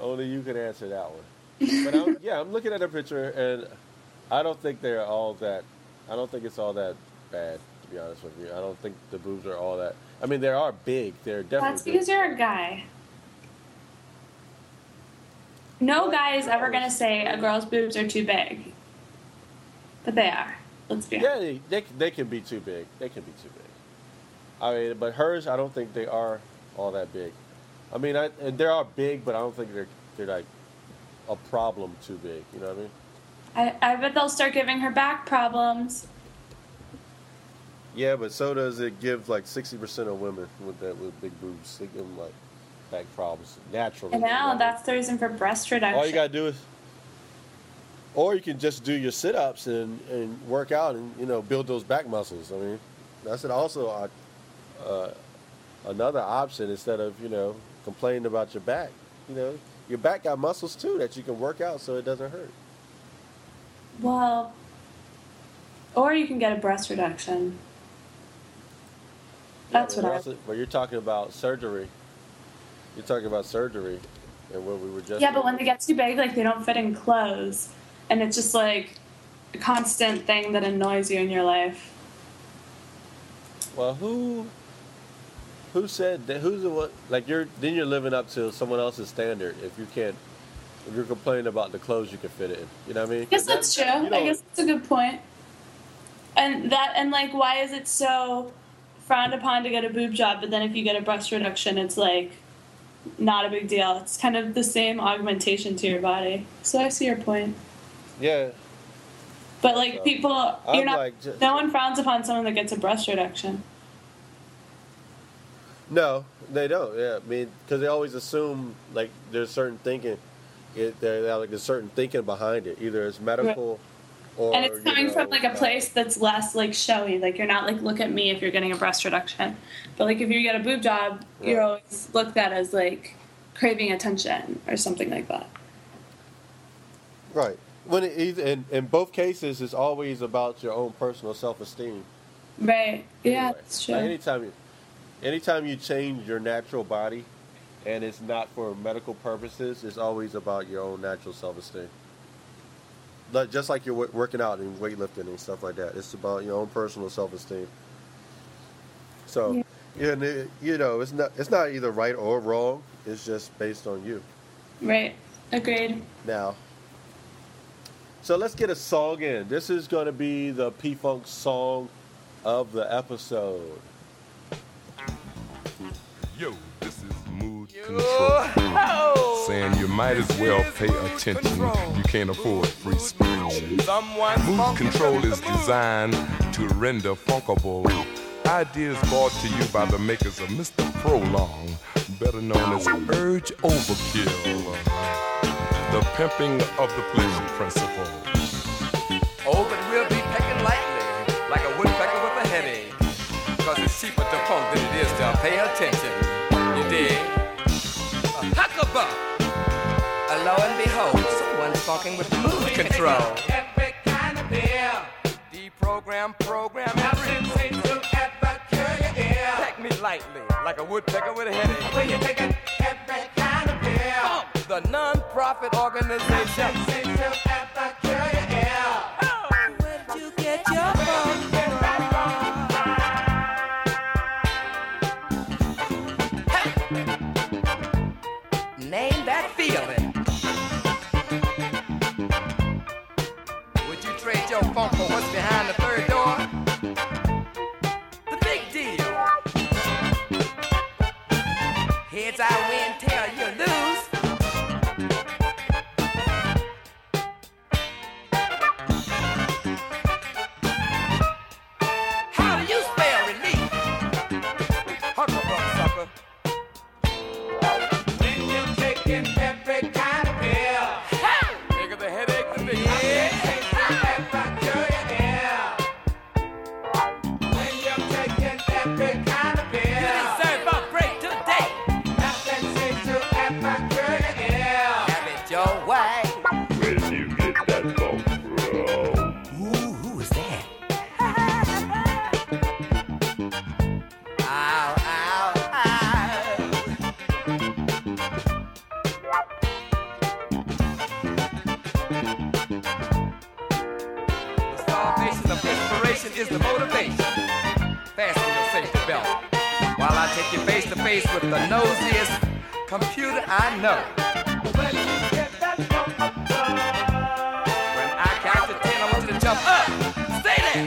only you can answer that one. But I'm, yeah, I'm looking at a picture, and I don't think they're all that. I don't think it's all that bad. to be honest with you. I don't think the boobs are all that. I mean, they are big. They're definitely. That's because big. You're a guy. No guy is ever going to say a girl's boobs are too big. But they are. Let's be honest. Yeah, they, they can be too big. They can be too big. I mean, but hers, I don't think they are all that big. I mean, I, and they are big, but I don't think they're they're like a problem too big. You know what I mean? I, I bet they'll start giving her back problems. Yeah, but so does it give like sixty percent of women with that with big boobs. They give them like back problems naturally. I know, right? That's the reason for breast reduction. All you gotta do is, or you can just do your sit-ups and, and work out and, you know, build those back muscles. I mean, that's it. Also, uh, another option instead of, you know, complaining about your back. You know, your back got muscles too that you can work out so it doesn't hurt. Well, or you can get a breast reduction. That's yeah, what I. Also, but you're talking about surgery. You're talking about surgery, and what we were just. Yeah, but when they get too big, like they don't fit in clothes, and it's just like a constant thing that annoys you in your life. Well, who, who said that? Who's the one? Like you're then you're living up to someone else's standard if you can't. If you're complaining about the clothes you can fit it in. You know what I mean? I guess that's, that's true. I guess that's a good point. And that and like why is it so frowned upon to get a boob job, but then if you get a breast reduction it's like not a big deal. It's kind of the same augmentation to your body. So I see your point. Yeah. But like so, people you're not like just, no one frowns upon someone that gets a breast reduction. No, they don't. Yeah. I mean, cuz they always assume like there's certain thinking It, they're, like, there's certain thinking behind it. Either it's medical or... And it's coming you know, from, like, a place that's less, like, showy. Like, you're not, like, look at me if you're getting a breast reduction. But, like, if you get a boob job, right. You're always looked at as, like, craving attention or something like that. Right. When it, in, in both cases, it's always about your own personal self-esteem. Right. Anyway, yeah, that's true. Like anytime, you, anytime you change your natural body... And it's not for medical purposes. It's always about your own natural self-esteem. Just like you're working out and weightlifting and stuff like that. It's about your own personal self-esteem. So, yeah. You know, it's not it's not either right or wrong. It's just based on you. Right. Agreed. Now, so let's get a song in. This is going to be the P-Funk song of the episode. Yo. Control. Saying you might as well pay attention. You can't afford free speech. Mood control is designed to render funkable ideas brought to you by the makers of Mister Prolong, better known as Urge Overkill, the pimping of the pleasure principle. Oh, but we'll be pecking lightly, like a woodpecker with a headache, because it's cheaper to funk than it is to pay attention. You dig? Huckaboo! Uh, lo and behold, someone's fucking with mood control. Every kind of beer. Deprogram, program, nothing seems to ever cure your ear. Peck me lightly, like a woodpecker with a headache. Will you take it? Every kind of beer. Oh, the non-profit organization. Nothing seems to ever cure your ear. Oh. Where did you get your phone from? Name that feeling. Would you trade your funk for what's behind the third door? The big deal. Heads I win, tail you lose. How do you spell relief? Hucklebuck, sucker. Is the motivation. face to face with the nosiest computer I know. When you get that jump up, when I count to ten, I want you to jump up. Stay there.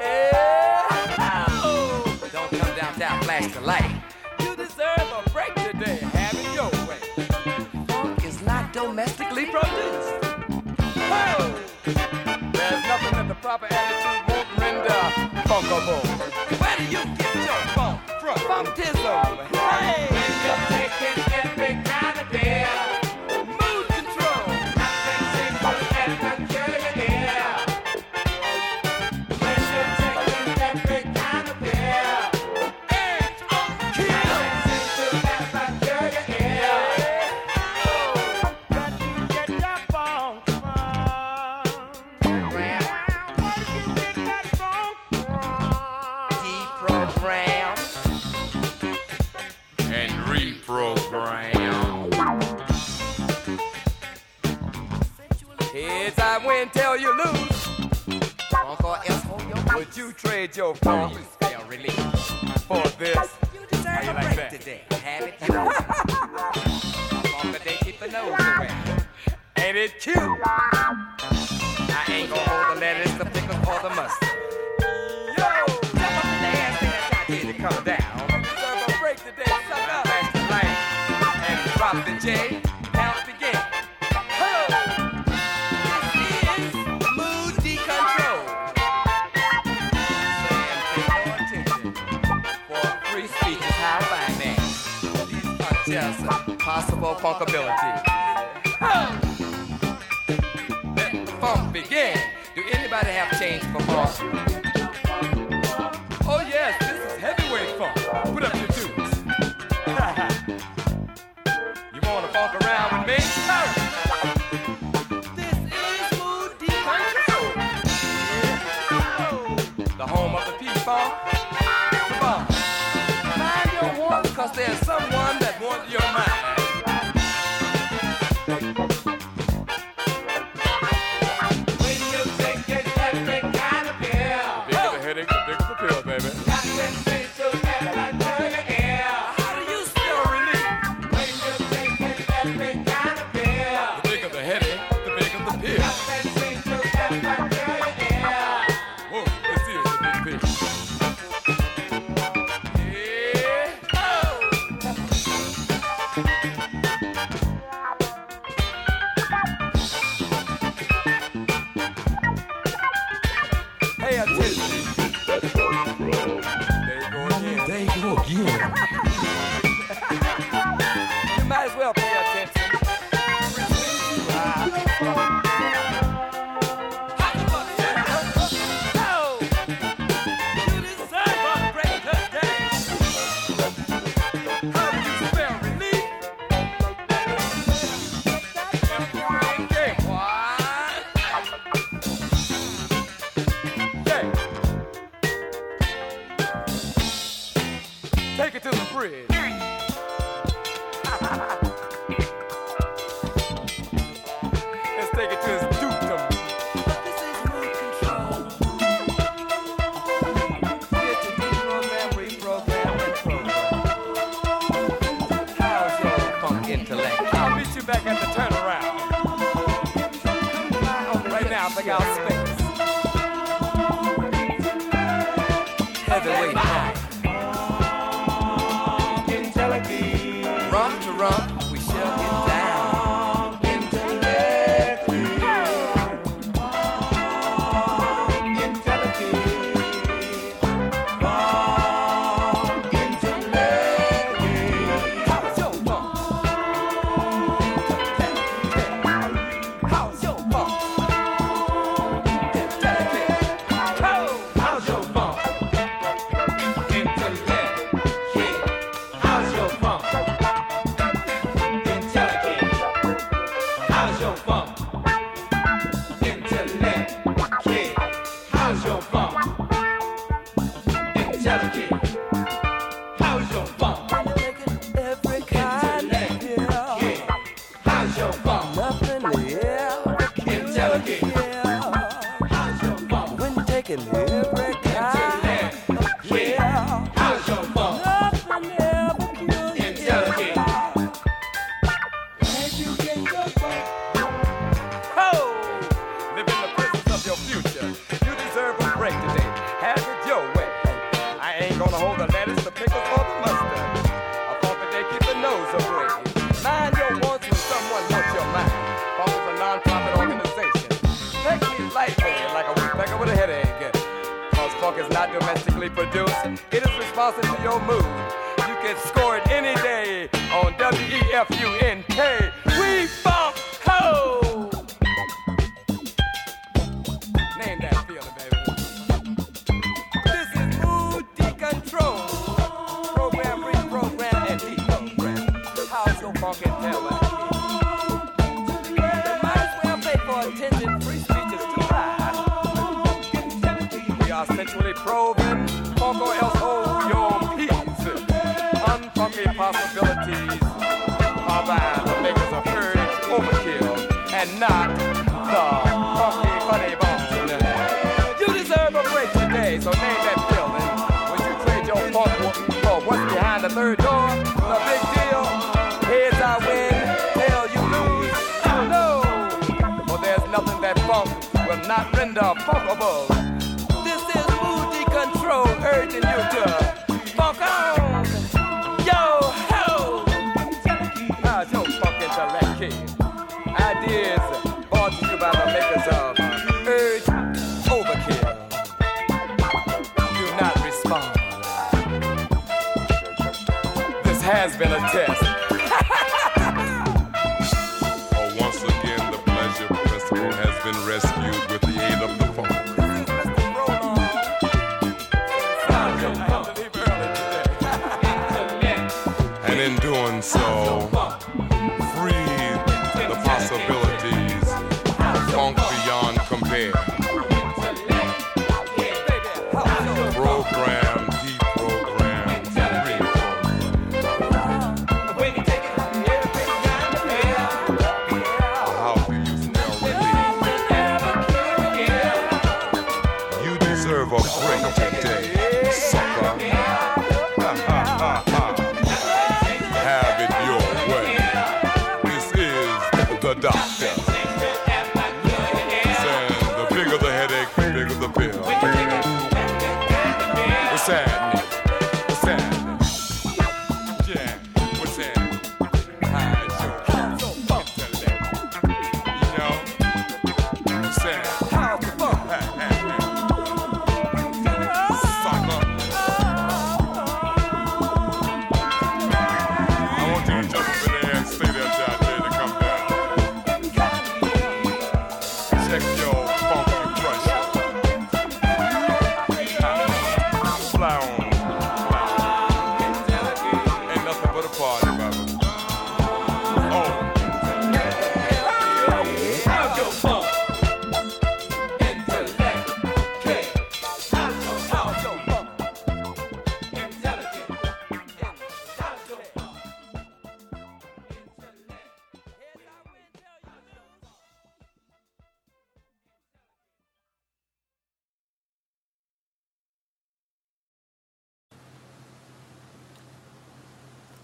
Yeah. Oh. Don't come down, down, flash the light. You deserve a break today. Have it your way. Funk is not domestically produced. Oh. There's nothing that the proper attitude won't render funkable. Where do you get your funk from? Funktism. Hey! When you're taking every kind of deal. Until you lose, or else would you trade your funk for this? You deserve you a like break that? Today. Have it too. Longer they keep the nose away. Ain't it cute? I ain't gonna hold the lettuce, the pickle, or the mustard. Yo, jump up the ass and I got you to come down. You deserve a break today. Suck up. Flash the light and drop the J. Now it begins. Yes, possible funkability. Oh. Let the funk begin. Do anybody have change for funk? Oh yes, this is heavyweight funk. Put up your dudes. You wanna funk around with me? Oh. This is Mood Deep Control. Oh. The home of the P-funk. Funk. Mind your warmth, cause there's someone that wants your mind. When you take it, every kind of pill. Big of a headache, big of a pill, baby. Nothing seems to ever ill. How do you still relief? When you take it, every kind of pill. The big of the headache, the big of the pill. Nothing seems to ever ill. Whoa, this is a big pill. gonna hold the lettuce, the pickles, or the mustard. A pumpkin, they keep the nose away. Mind your wants when someone wants your mind. Pumpkin's a non-profit organization. Take me lightly like a woodpecker with a headache. Cause funk is not domestically produced. It is responsive to your mood. You can score it any day on W E F U N K. We bump ho! Name that feeling, baby. This is mood decontrol. Program, reprogram, and deprogram. How's your funky talent? You might as well pay for attention. Free speech is too high. We are centrally probing. Funk or else hold your peace. Unfunky possibilities are by the makers of courage, overkill, and not the funky funny bone. So name that feeling. When you trade your funk for what's behind the third door, no big deal. Heads I win, tail you lose. No, for there's nothing that funk will not render funkable. This is mood decontrol, urging you to funk on. Yo ho! How's your funk intellect, kid? Ideas brought to you by the makers of Urge Overkill. Has been a test. Oh, once again, the pleasure principle has been rescued with the aid of the funk. And in doing so, free the possibilities of funk beyond compare. Program.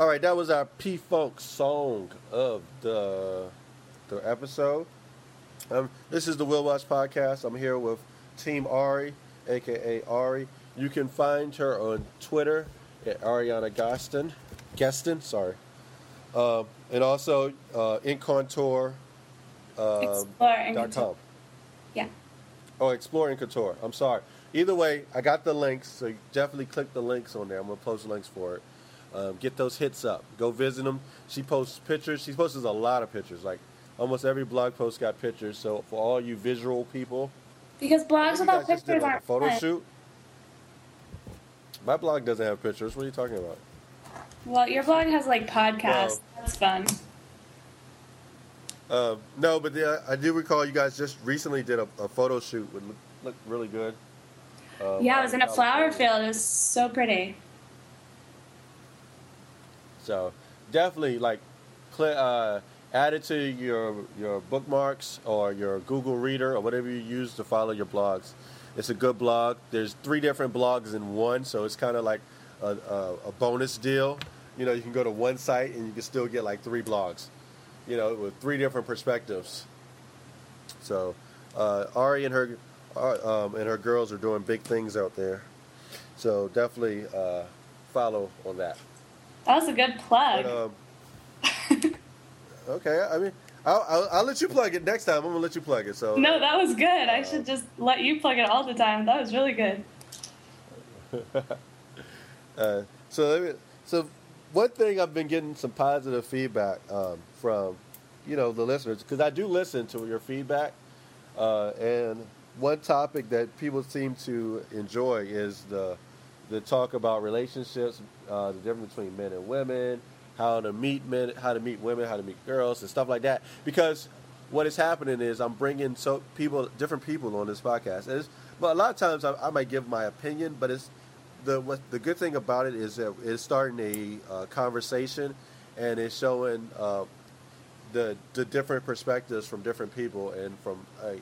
All right, that was our P-Funk song of the the episode. Um, this is the Will Wash podcast. I'm here with Team Ari, a k a. Ari. You can find her on Twitter at Ariana Gaston. Gaston, sorry. Um, and also uh, Incontour. Um, Explore Incontour. Yeah. Oh, Explore Incontour. I'm sorry. Either way, I got the links, so you definitely click the links on there. I'm going to post links for it. Um, get those hits up. Go visit them. She posts pictures. She posts a lot of pictures. Like, almost every blog post got pictures. So, for all you visual people. Because blogs without pictures did, like, aren't a photo fun. Shoot? My blog doesn't have pictures. What are you talking about? Well, your blog has, like, podcasts. No. That's fun. Uh, no, but the, I do recall you guys just recently did a, a photo shoot. It looked really good. Um, yeah, it was in a flower field. It was so pretty. So definitely, like, uh, add it to your your bookmarks or your Google Reader or whatever you use to follow your blogs. It's a good blog. There's three different blogs in one, so it's kind of like a, a, a bonus deal. You know, you can go to one site and you can still get, like, three blogs, you know, with three different perspectives. So uh, Ari and her uh, um, and her girls are doing big things out there. So definitely uh, follow on that. That was a good plug. But, um, okay, I mean, I'll, I'll, I'll let you plug it next time. I'm going to let you plug it. So no, that was good. Uh, I should just let you plug it all the time. That was really good. uh, so let me, so one thing I've been getting some positive feedback um, from, you know, the listeners, because I do listen to your feedback. Uh, and one topic that people seem to enjoy is the the talk about relationships, uh, the difference between men and women, how to meet men, how to meet women, how to meet girls, and stuff like that. Because what is happening is I'm bringing so people, different people on this podcast. And it's, well, a lot of times I, I might give my opinion, but it's the what the good thing about it is that it's starting a uh, conversation, and it's showing Uh, The, the different perspectives from different people, and from uh,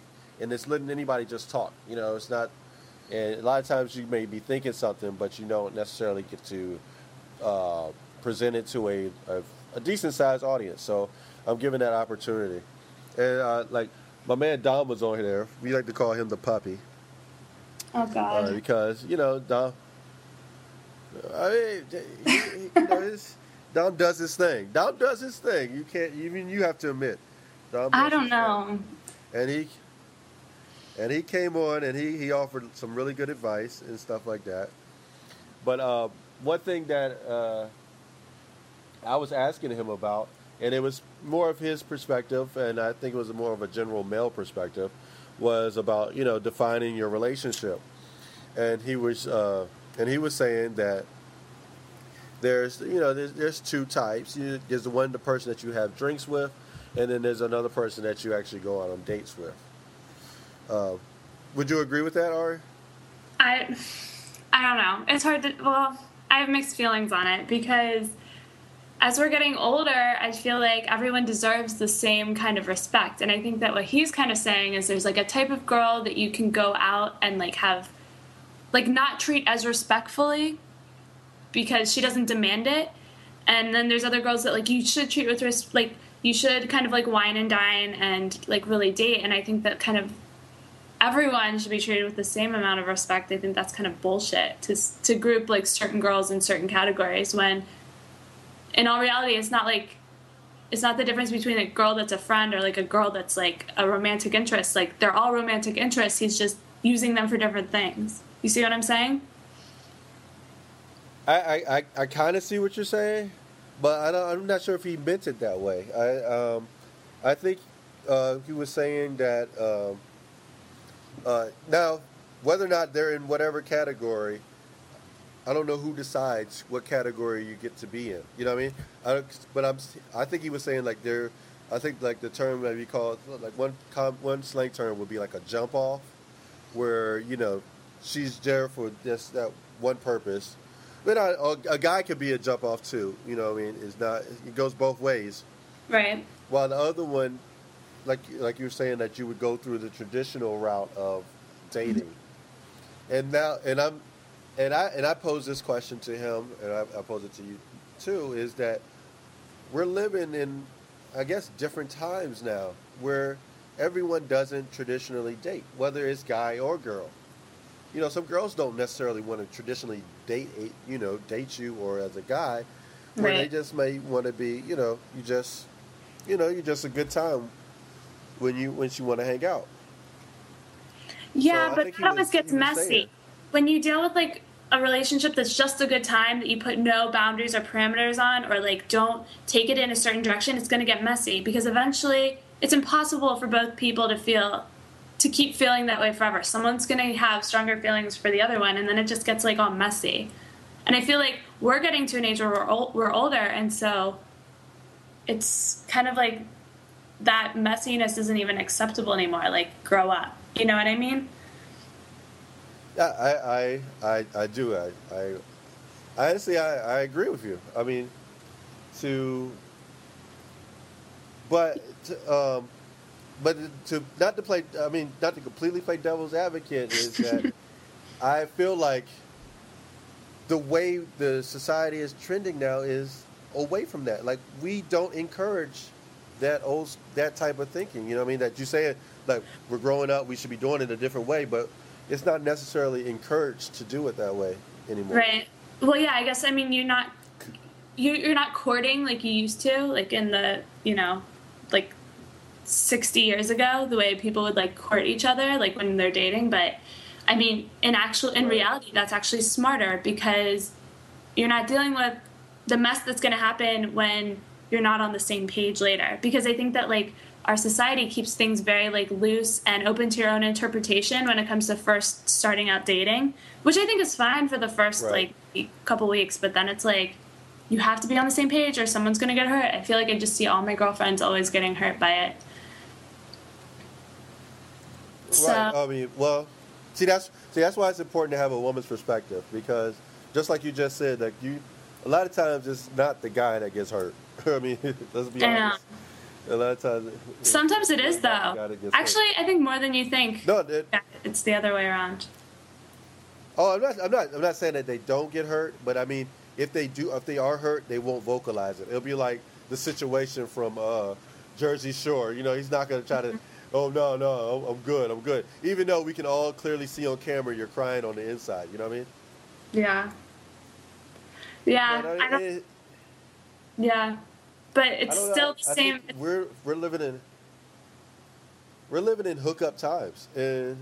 and it's letting anybody just talk. You know, it's not. And a lot of times you may be thinking something, but you don't necessarily get to uh, present it to a, a a decent sized audience. So I'm giving that opportunity. And uh, like my man Dom was on here. We like to call him the puppy. Oh God! Uh, because you know Dom. I mean, you know, it's, Dom does his thing. Dom does his thing. You can't even you have to admit. Dom I don't know. Thing. And he and he came on and he, he offered some really good advice and stuff like that. But uh, one thing that uh, I was asking him about, and it was more of his perspective, and I think it was more of a general male perspective, was about you know defining your relationship. And he was uh, and he was saying that. There's, you know, there's, there's two types. You, there's the one, the person that you have drinks with, and then there's another person that you actually go out on dates with. Uh, would you agree with that, Ari? I, I don't know. It's hard to, well, I have mixed feelings on it because as we're getting older, I feel like everyone deserves the same kind of respect. And I think that what he's kind of saying is there's like a type of girl that you can go out and like have, like not treat as respectfully, because she doesn't demand it. And then there's other girls that, like, you should treat with respect, like, you should kind of, like, wine and dine and, like, really date. And I think that kind of everyone should be treated with the same amount of respect. I think that's kind of bullshit to to group, like, certain girls in certain categories when, in all reality, it's not, like, it's not the difference between a girl that's a friend or, like, a girl that's, like, a romantic interest. Like, they're all romantic interests. He's just using them for different things. You see what I'm saying? I, I, I kind of see what you're saying, but I don't, I'm not sure if he meant it that way. I um, I think uh, he was saying that um, uh, now, whether or not they're in whatever category, I don't know who decides what category you get to be in. You know what I mean? I, but I'm I think he was saying like there, I think like the term that we call like one one slang term would be like a jump off, where you know she's there for just that one purpose. But a, a guy could be a jump off too. You know what I mean? It's not. It goes both ways. Right. While the other one, like like you were saying, that you would go through the traditional route of dating. Mm-hmm. And now, and I'm, and I and I pose this question to him, and I, I pose it to you too, is that we're living in, I guess, different times now where everyone doesn't traditionally date, whether it's guy or girl. You know, some girls don't necessarily want to traditionally date, you know, date you or as a guy, where right. They just may want to be, you know, you just, you know, you just a good time when you when you want to hang out. Yeah, so but that almost gets messy saying. When you deal with like a relationship that's just a good time that you put no boundaries or parameters on, or like don't take it in a certain direction. It's going to get messy because eventually it's impossible for both people to feel. To keep feeling that way forever. Someone's going to have stronger feelings for the other one, and then it just gets, like, all messy. And I feel like we're getting to an age where we're, old, we're older, and so it's kind of like that messiness isn't even acceptable anymore. Like, grow up. You know what I mean? Yeah, I I, I, I do. I, I honestly, I, I agree with you. I mean, to... But... To, um, But to not to play, I mean, not to completely play devil's advocate is that I feel like the way the society is trending now is away from that. Like we don't encourage that old that type of thinking. You know what I mean? That you say it like we're growing up, we should be doing it a different way, but it's not necessarily encouraged to do it that way. anymore. Right. Well, yeah, I guess, I mean, you're not, you, you're not courting like you used to, like in the, you know, like sixty years ago, the way people would like court each other, like when they're dating. But I mean, in actual, in reality, that's actually smarter, because you're not dealing with the mess that's going to happen when you're not on the same page later. Because I think that, like, our society keeps things very, like, loose and open to your own interpretation when it comes to first starting out dating, which I think is fine for the first, right. like, couple weeks. But then it's, like, you have to be on the same page or someone's going to get hurt. I feel like I just see all my girlfriends always getting hurt by it. Right. So, I mean, well, see, that's see, that's why it's important to have a woman's perspective, because just like you just said, like, you, a lot of times it's not the guy that gets hurt. I mean, let's be yeah. honest. A lot of times, sometimes it is, though. Actually, hurt. I think more than you think. No, it, yeah, it's the other way around. Oh, I'm not, I'm not, I'm not saying that they don't get hurt, but I mean, if they do, if they are hurt, they won't vocalize it. It'll be like the situation from uh, Jersey Shore. You know, he's not going to try to. Oh no, no, I'm good, I'm good. Even though we can all clearly see on camera, you're crying on the inside. You know what I mean? Yeah. Yeah. But, I mean, I don't, it, yeah. But it's still the same. We're we're living in we're living in hookup times, and,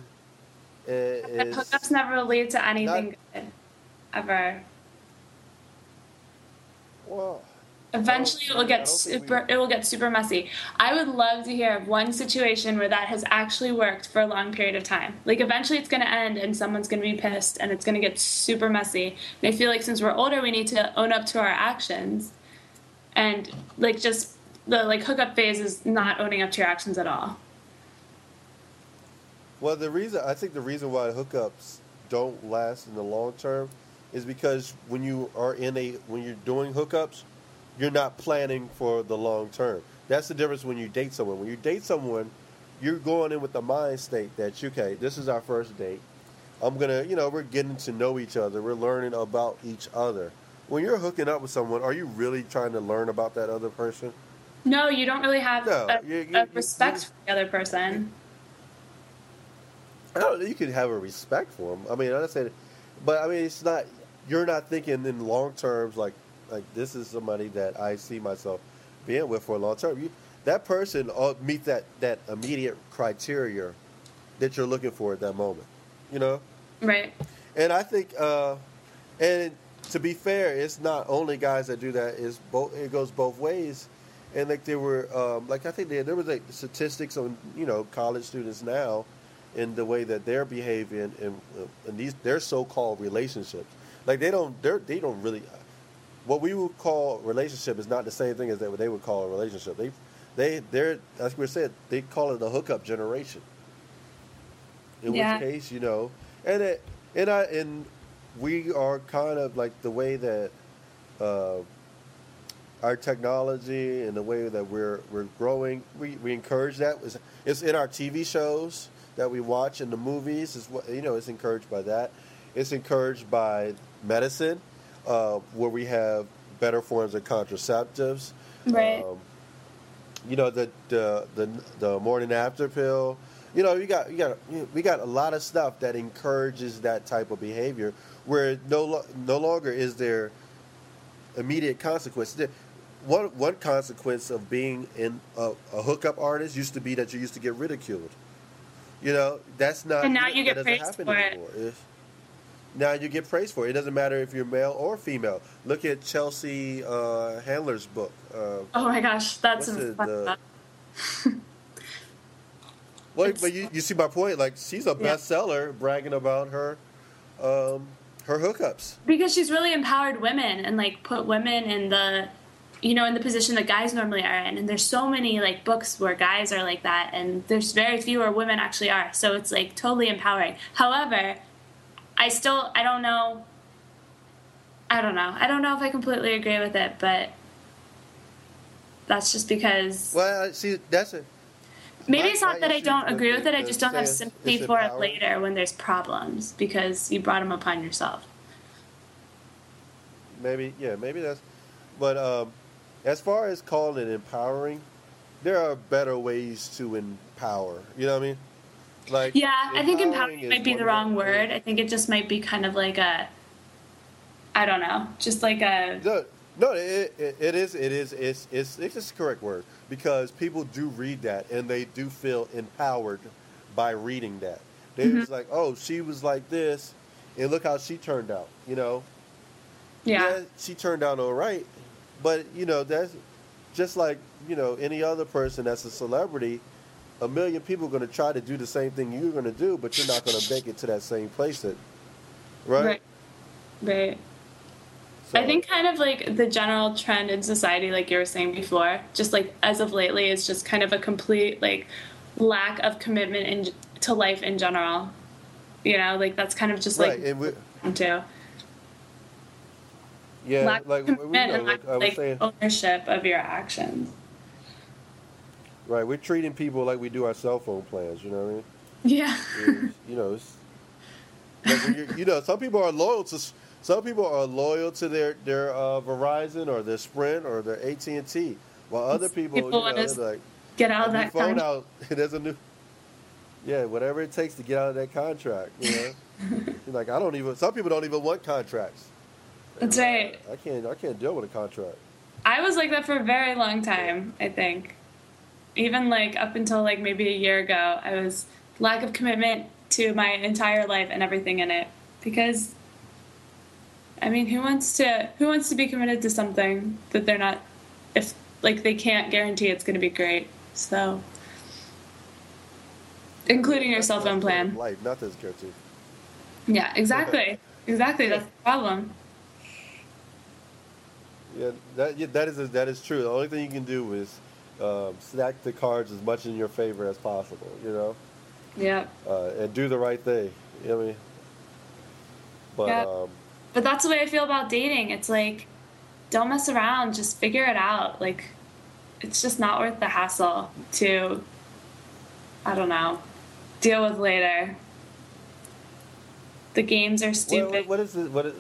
and hookups never lead to anything not, good, ever. Well, eventually it will get super we, it will get super messy. I would love to hear of one situation where that has actually worked for a long period of time. Like, eventually it's going to end, and someone's going to be pissed, and it's going to get super messy. And I feel like since we're older, we need to own up to our actions. And, like, just the, like, hookup phase is not owning up to your actions at all. Well, the reason, I think the reason why hookups don't last in the long term is because when you are in a, when you're doing hookups, you're not planning for the long term. That's the difference when you date someone. When you date someone, you're going in with the mind state that, okay, this is our first date. I'm going to, you know, we're getting to know each other. We're learning about each other. When you're hooking up with someone, are you really trying to learn about that other person? No, you don't really have no, a, you, you, a respect you, for the other person. I don't know. You can have a respect for them. I mean, I understand, but I mean, it's not. You're not thinking in long terms like like this is somebody that I see myself being with for a long term. You, that person all meet that that immediate criteria that you're looking for at that moment. You know, right? And I think, uh, and. To be fair, it's not only guys that do that. It's both. It goes both ways, and like there were, um, like I think there, there was like statistics on, you know, college students now, and the way that they're behaving in, in these their so-called relationships. Like they don't, they're, they don't really. What we would call relationship is not the same thing as that what they would call a relationship. They, they, they're as we said, they call it the hookup generation. In yeah. which case, you know, and it, and I and. We are kind of like the way that uh, our technology and the way that we're we're growing. We, we encourage that. It's, it's in our T V shows that we watch and the movies. Is what you know. It's encouraged by that. It's encouraged by medicine, uh, where we have better forms of contraceptives. Right. Um, you know the, the the the morning after pill. You know, you got you got we got a lot of stuff that encourages that type of behavior, where no no longer is there immediate consequence. One one consequence of being in a, a hookup artist used to be that you used to get ridiculed. You know, that's not and now you get praised for it. If, now you get praised for it. It doesn't matter if you're male or female. Look at Chelsea uh, Handler's book. Uh, oh my gosh, that's a fun stuff. Well, but you, you see my point. Like, she's a bestseller yeah. bragging about her um, her hookups. Because she's really empowered women and, like, put women in the, you know, in the position that guys normally are in. And there's so many, like, books where guys are like that, and there's very few where women actually are. So it's, like, totally empowering. However, I still, I don't know, I don't know. I don't know if I completely agree with it, but that's just because. Well, see, that's it. Maybe it's not that I don't agree with it. I just don't have sympathy for it later when there's problems because you brought them upon yourself. Maybe, yeah, maybe that's. But um, as far as calling it empowering, there are better ways to empower. You know what I mean? Like, yeah, I think empowering might be the wrong word. I think it just might be kind of like a I don't know, just like a... No, no it, it, it is, it is, it's, it's, it's the correct word, because people do read that, and they do feel empowered by reading that. They're mm-hmm. just like, oh, she was like this, and look how she turned out, you know? Yeah. yeah. She turned out all right, but, you know, that's just like, you know, any other person that's a celebrity, a million people are going to try to do the same thing you're going to do, but you're not going to make it to that same place, that, right? Right. Right. So, I think kind of like the general trend in society, like you were saying before, just like as of lately, is just kind of a complete like lack of commitment in, to life in general. You know, like that's kind of just like... Right, and we... Too. Yeah, lack like... Of commitment we know, and lack like, of, like saying, ownership of your actions. Right, we're treating people like we do our cell phone plans, you know what I mean? Yeah. It's, you know, it's... Like when you're, you know, some people are loyal to... Some people are loyal to their their uh, Verizon or their Sprint or their A T and T, while other people, people you know, they're like, get out of that phone contract. Out. There's a new, yeah, whatever it takes to get out of that contract. You know, you're like, I don't even. Some people don't even want contracts. That's like, right. I can't. I can't deal with a contract. I was like that for a very long time. I think, even like up until like maybe a year ago, I was lack of commitment to my entire life and everything in it because. I mean, who wants to who wants to be committed to something that they're not, if like they can't guarantee it's going to be great? So, including your cell phone plan. Life, nothing's guaranteed. Yeah, exactly, exactly. That's the problem. Yeah, that yeah, that is a, that is true. The only thing you can do is um, stack the cards as much in your favor as possible. You know. Yeah. Uh, and do the right thing. You know what I mean? But. Yep. Um, But that's the way I feel about dating. It's like, don't mess around. Just figure it out. Like, it's just not worth the hassle to, I don't know, deal with later. The games are stupid. What, what is it? What is,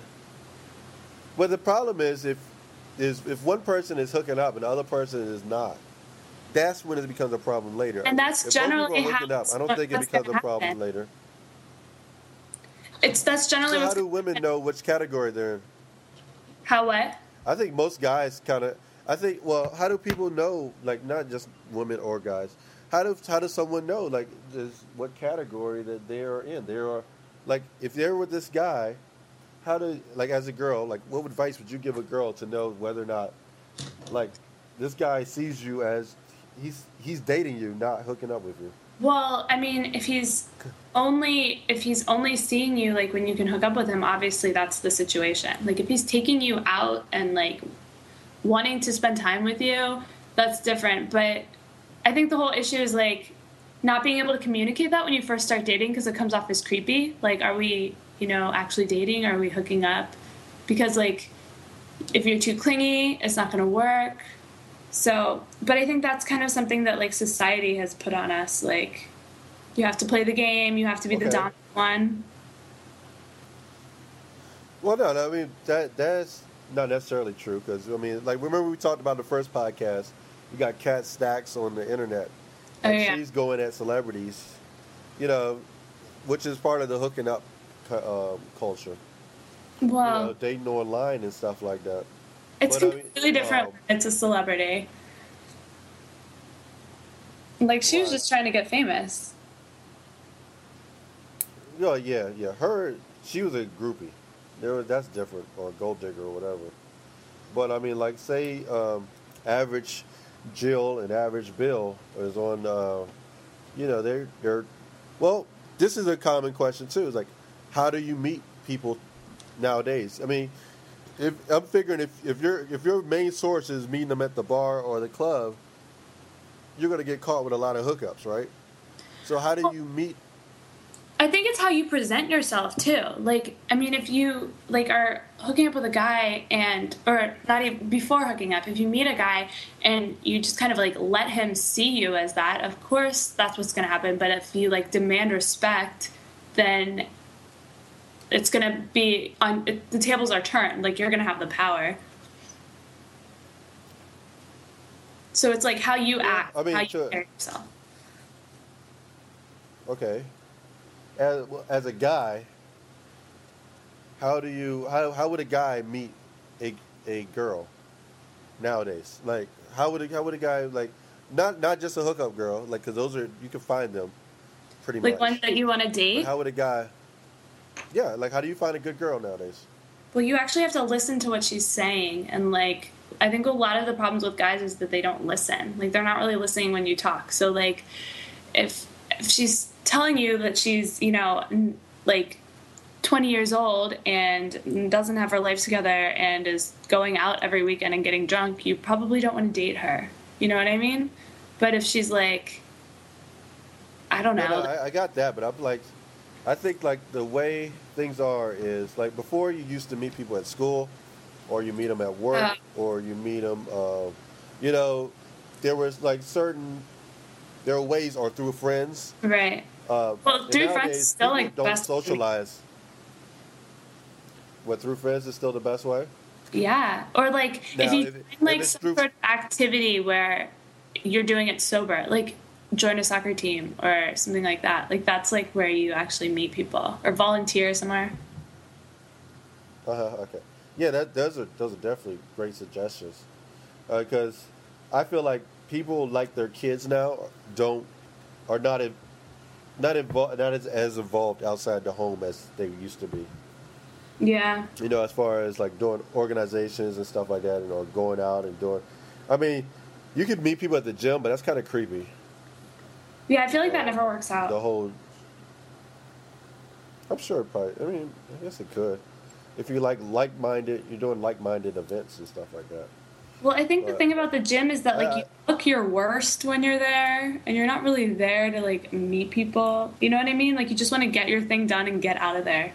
well, the problem is if is if one person is hooking up and the other person is not, that's when it becomes a problem later. And that's if generally how hooking up, I don't think it becomes a problem later. It's that's generally. So how do women know which category they're in? How what? I think most guys kind of. I think well, how do people know? Like not just women or guys. How do how does someone know? Like this, what category that they are in? They are, like if they're with this guy, how do like as a girl? Like what advice would you give a girl to know whether or not, like, this guy sees you as he's he's dating you, not hooking up with you? Well, I mean, if he's only if he's only seeing you like when you can hook up with him, obviously that's the situation. Like if he's taking you out and like wanting to spend time with you, that's different. But I think the whole issue is like not being able to communicate that when you first start dating because it comes off as creepy. Like, are we, you know, actually dating? Are we hooking up? Because like if you're too clingy, it's not going to work. So, but I think that's kind of something that, like, society has put on us. Like, you have to play the game. You have to be okay. The dominant one. Well, no, I mean, that that's not necessarily true. Because, I mean, like, remember we talked about the first podcast. We got Kat Stacks on the internet. And oh, yeah. She's going at celebrities, you know, which is part of the hooking up uh, culture. Well. You know, dating online and stuff like that. It's but completely I mean, different. Um, it's a celebrity. Like she was just trying to get famous. Oh yeah, yeah. Her, she was a groupie. There, was, that's different, or a gold digger, or whatever. But I mean, like, say, um, average Jill and average Bill is on. Uh, you know, they're they're. Well, this is a common question too. It's like, how do you meet people nowadays? I mean. If, I'm figuring if, if your if your main source is meeting them at the bar or the club, you're going to get caught with a lot of hookups, right? So how do well, you meet? I think it's how you present yourself, too. Like, I mean, if you, like, are hooking up with a guy and, or not even, before hooking up, if you meet a guy and you just kind of, like, let him see you as that, of course that's what's going to happen. But if you, like, demand respect, then... It's going to be on it, the tables are turned. Like, you're going to have the power. So it's like how you act, I mean, how you to, carry yourself. Okay. As, as a guy, how do you how how would a guy meet a a girl nowadays? Like, how would a, how would a guy like not not just a hookup girl, like, because those are, you can find them pretty much. Like one that you want to date. But how would a guy? Yeah, like, how do you find a good girl nowadays? Well, you actually have to listen to what she's saying, and like, I think a lot of the problems with guys is that they don't listen. Like, they're not really listening when you talk. So, like, if if she's telling you that she's, you know, like twenty years old and doesn't have her life together and is going out every weekend and getting drunk, you probably don't want to date her. You know what I mean? But if she's like, I don't know. Yeah, no, I, I got that, but I'm like, I think like the way things are is like before you used to meet people at school. Or you meet them at work, yeah. or you meet them, uh, you know, there was like certain, there are ways, or through friends. Right. Uh, well, through friends is still like don't best socialize. What, through friends is still the best way? Yeah. Or like now, if you if, find like some through... sort of activity where you're doing it sober, like join a soccer team or something like that. Like that's like where you actually meet people, or volunteer somewhere. Uh huh. Okay. Yeah, that, those are those are definitely great suggestions, because uh, I feel like people like their kids now don't are not in, not involved not as, as involved outside the home as they used to be. Yeah. You know, as far as like doing organizations and stuff like that, and or going out and doing. I mean, you could meet people at the gym, but that's kind of creepy. Yeah, I feel like um, that never works out. The whole. I'm sure it probably. I mean, I guess it could. If you like like-minded, you're doing like-minded events and stuff like that. Well, I think but, the thing about the gym is that like uh, you look your worst when you're there, and you're not really there to like meet people. You know what I mean? Like you just want to get your thing done and get out of there,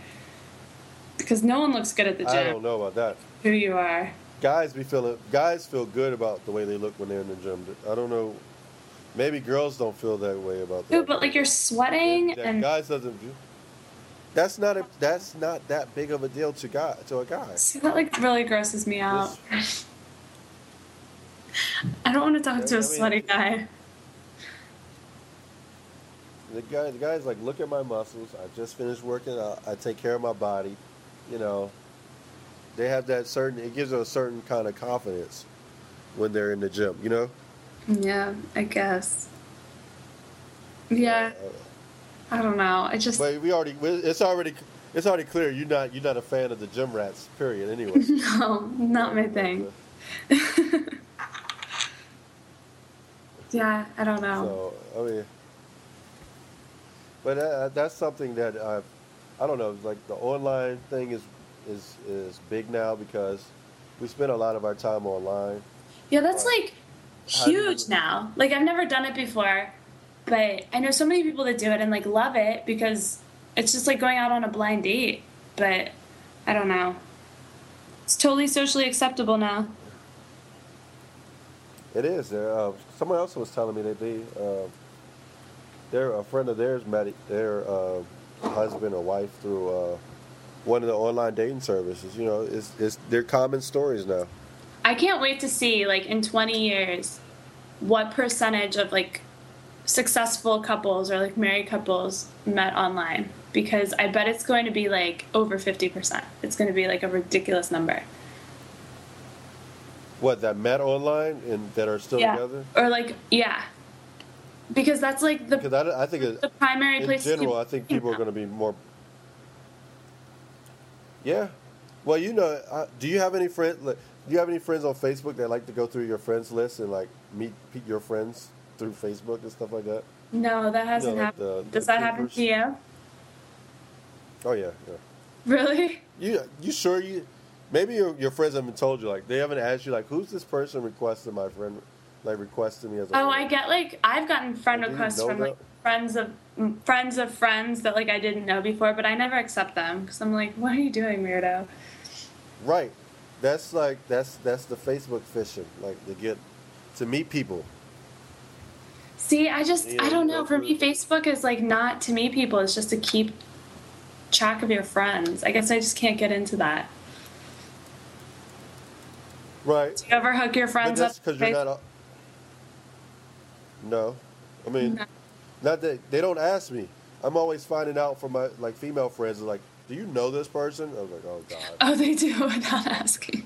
because no one looks good at the gym. I don't know about that. Who you are? Guys be feeling. Guys feel good about the way they look when they're in the gym. I don't know. Maybe girls don't feel that way about that. Dude, but like you're sweating yeah, and guys doesn't do. That's not a. That's not that big of a deal to guy to a guy. See, that like really grosses me out. It's, I don't want to talk I, to a I sweaty mean, guy. The guy, the guy's like, look at my muscles. I just finished working out. I take care of my body. You know, they have that certain. It gives them a certain kind of confidence when they're in the gym. You know. Yeah, I guess. Yeah. Uh, I don't know. I just. But we already. It's already. It's already clear. You're not. You're not a fan of the gym rats. Period. Anyway. No, not my thing. Yeah, I don't know. So I mean, but uh, that's something that I, I don't know. Like the online thing is is is big now because we spend a lot of our time online. Yeah, that's um, like huge now. Like I've never done it before. But I know so many people that do it and, like, love it because it's just like going out on a blind date. But I don't know. It's totally socially acceptable now. It is. Uh, someone else was telling me that they, uh, they're a friend of theirs met their uh, husband or wife through uh, one of the online dating services. You know, it's, it's they're common stories now. I can't wait to see, like, in twenty years, what percentage of, like, successful couples or like married couples met online, because I bet it's going to be like over fifty percent. It's going to be like a ridiculous number. What, that met online and that are still yeah. together? Or like, yeah, because that's like the. Because I, I think it, the primary in place. In general, I think people now. Are going to be more. Yeah, well, you know, uh, do you have any friends? Like, do you have any friends on Facebook that like to go through your friends list and like meet your friends? Through Facebook and stuff like that? No, that hasn't you know, happened. Like the, the Does that happen to you? Oh, yeah, yeah. Really? You you sure? you? Maybe your, your friends haven't told you. Like, they haven't asked you, like, who's this person requesting my friend? Like, requesting me as a Oh, friend? I get, like, I've gotten friend like, requests you know from, that? like, friends of friends of friends that, like, I didn't know before, but I never accept them. Because I'm like, what are you doing, weirdo? Right. That's, like, that's that's the Facebook fishing. Like, to get, to meet people. See, I just, yeah, I don't know. For me, Facebook is, like, not to meet people. It's just to keep track of your friends. I guess I just can't get into that. Right. Do you ever hook your friends but that's up? Because you're not... A... No. I mean, no. Not that... They don't ask me. I'm always finding out from my, like, female friends, like, do you know this person? I was like, oh, God. Oh, they do without asking.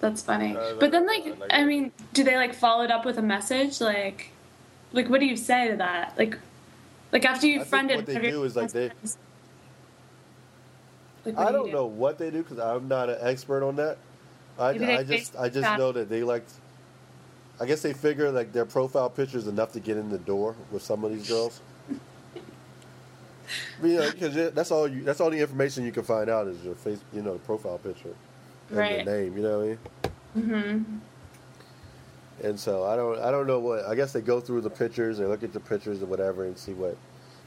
That's funny. Uh, but then, like, I, I mean, do they, like, follow it up with a message? Like, like what do you say to that? Like, like after you've friended... what they do is, like, they... Like, I don't do? know what they do because I'm not an expert on that. I, I just I just know that they like. I guess they figure like their profile picture is enough to get in the door with some of these girls. But, you know, because that's all you, that's all the information you can find out is your face, you know, profile picture and right. Their name. You know what I mean? Mm-hmm. And so I don't I don't know what I guess they go through the pictures and look at the pictures or whatever and see what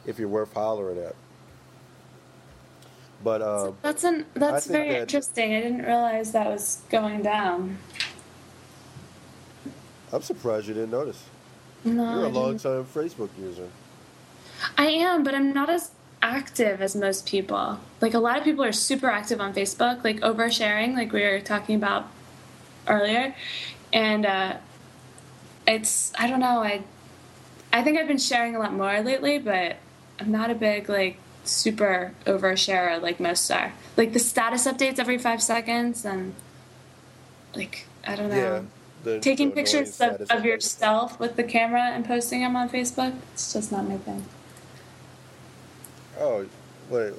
if you're worth hollering at. But um, that's an that's very that, interesting. I didn't realize that was going down. I'm surprised you didn't notice. No, you're a long-time Facebook user. I am, but I'm not as active as most people. Like a lot of people are super active on Facebook, like oversharing, like we were talking about earlier. And uh, it's I don't know. I I think I've been sharing a lot more lately, but I'm not a big like. super oversharer like most are. Like the status updates every five seconds and like I don't know. Yeah, taking pictures of, of yourself with the camera and posting them on Facebook. It's just not my thing. Oh, wait.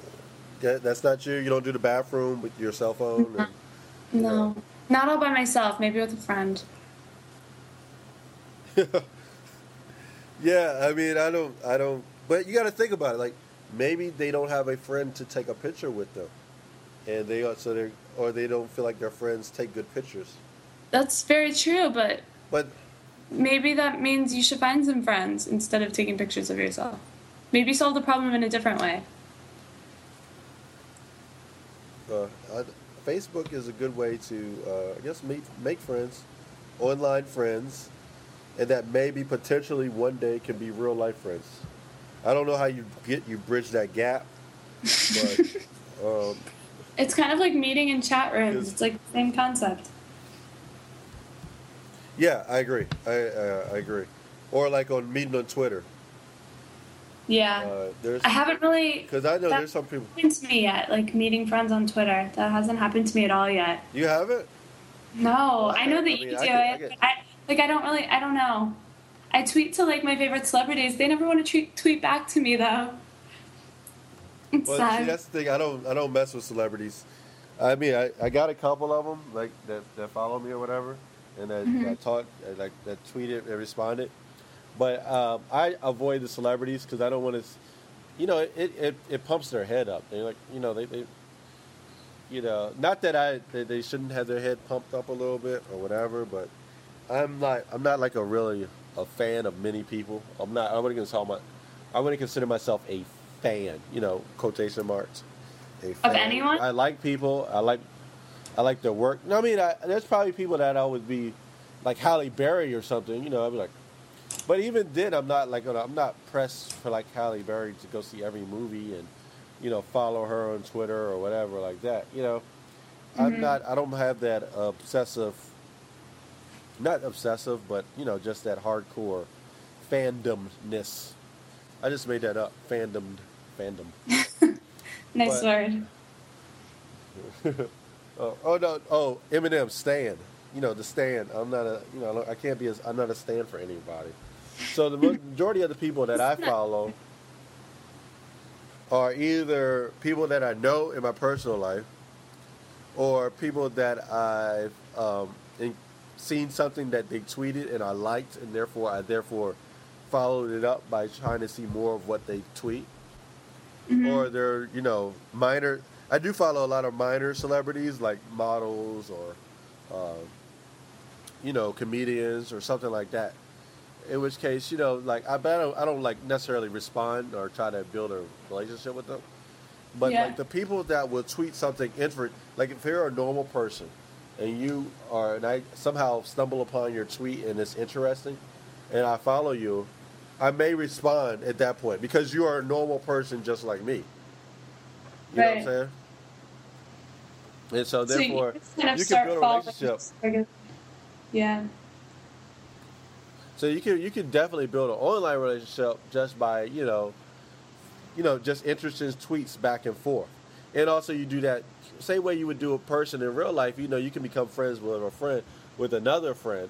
That's not you? You don't do the bathroom with your cell phone? No. Or, you no. Know? Not all by myself. Maybe with a friend. Yeah, I mean, I don't, I don't, but you got to think about it. Like, maybe they don't have a friend to take a picture with them, and they are, so they or they don't feel like their friends take good pictures. That's very true, but but maybe that means you should find some friends instead of taking pictures of yourself. Maybe solve the problem in a different way. Uh, I, Facebook is a good way to, uh, I guess, meet make friends, online friends, and that maybe potentially one day can be real life friends. I don't know how you get you bridge that gap, but um, it's kind of like meeting in chat rooms. It's, it's like the same concept. Yeah, I agree. I uh, I agree. Or like on meeting on Twitter. Yeah, uh, there's I haven't really because I know that there's some people. Happened to me yet? Like meeting friends on Twitter. That hasn't happened to me at all yet. You haven't? No, I, I know that I you mean, do I can, it. I can, I, like I don't really. I don't know. I tweet to, like, my favorite celebrities. They never want to tweet, tweet back to me, though. It's well, sad. See, that's the thing. I don't, I don't mess with celebrities. I mean, I, I got a couple of them, like, that, that follow me or whatever, and that, mm-hmm. that talk, that, that tweeted and responded. But um, I avoid the celebrities because I don't want to, you know, it, it, it pumps their head up. They're like, you know, they, they you know, not that I they, they shouldn't have their head pumped up a little bit or whatever, but I'm not, I'm not like a really... a fan of many people. I'm not. I wouldn't consider my. I wouldn't consider myself a fan. You know, quotation marks. A fan. Of anyone. I like people. I like. I like their work. No, I mean, I, there's probably people that I would be, like Halle Berry or something. You know, I'd be like. But even then, I'm not like. I'm not pressed for like Halle Berry to go see every movie and, you know, follow her on Twitter or whatever like that. You know, mm-hmm. I'm not. I don't have that obsessive. Not obsessive, but, you know, just that hardcore fandomness. I just made that up. Fandom. Fandom. Nice but, word. oh, oh, no. Oh, Eminem, Stan. You know, the Stan. I'm not a, you know, I can't be as, I'm not a Stan for anybody. So the majority of the people that I follow are either people that I know in my personal life or people that I've, um, in, seen something that they tweeted and I liked, and therefore I therefore followed it up by trying to see more of what they tweet. Mm-hmm. Or they're, you know, minor. I do follow a lot of minor celebrities like models or, uh, you know, comedians or something like that. In which case, you know, like I, but I don't, I don't like necessarily respond or try to build a relationship with them. But yeah. Like the people that will tweet something infer, like if you're a normal person. And you are, and I somehow stumble upon your tweet and it's interesting, and I follow you, I may respond at that point because you are a normal person just like me. You right. know what I'm saying? And so, so therefore, you, kind of you can build a relationship. Yeah. So you can you can definitely build an online relationship just by you know, you know, just interesting tweets back and forth. And also you do that same way you would do a person in real life. You know, you can become friends with a friend, with another friend.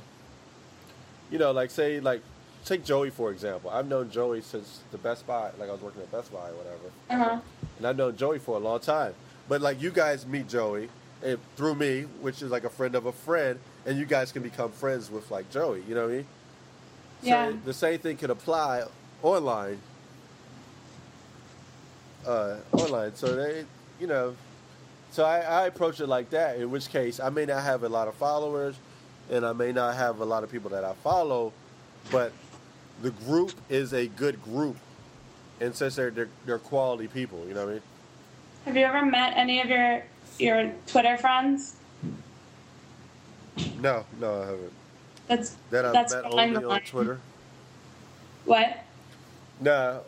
You know, like say, like, take Joey, for example. I've known Joey since the Best Buy, like I was working at Best Buy or whatever. Uh-huh. And I've known Joey for a long time. But, like, you guys meet Joey and, through me, which is like a friend of a friend, and you guys can become friends with, like, Joey. You know what I mean? Yeah. So the same thing could apply online. Uh, online. So, they, you know, so I, I approach it like that, in which case I may not have a lot of followers, and I may not have a lot of people that I follow, but the group is a good group, and since they're, they're, they're quality people, you know what I mean? Have you ever met any of your your Twitter friends? No, no, I haven't. That's that I've that's met only on Twitter. What? No,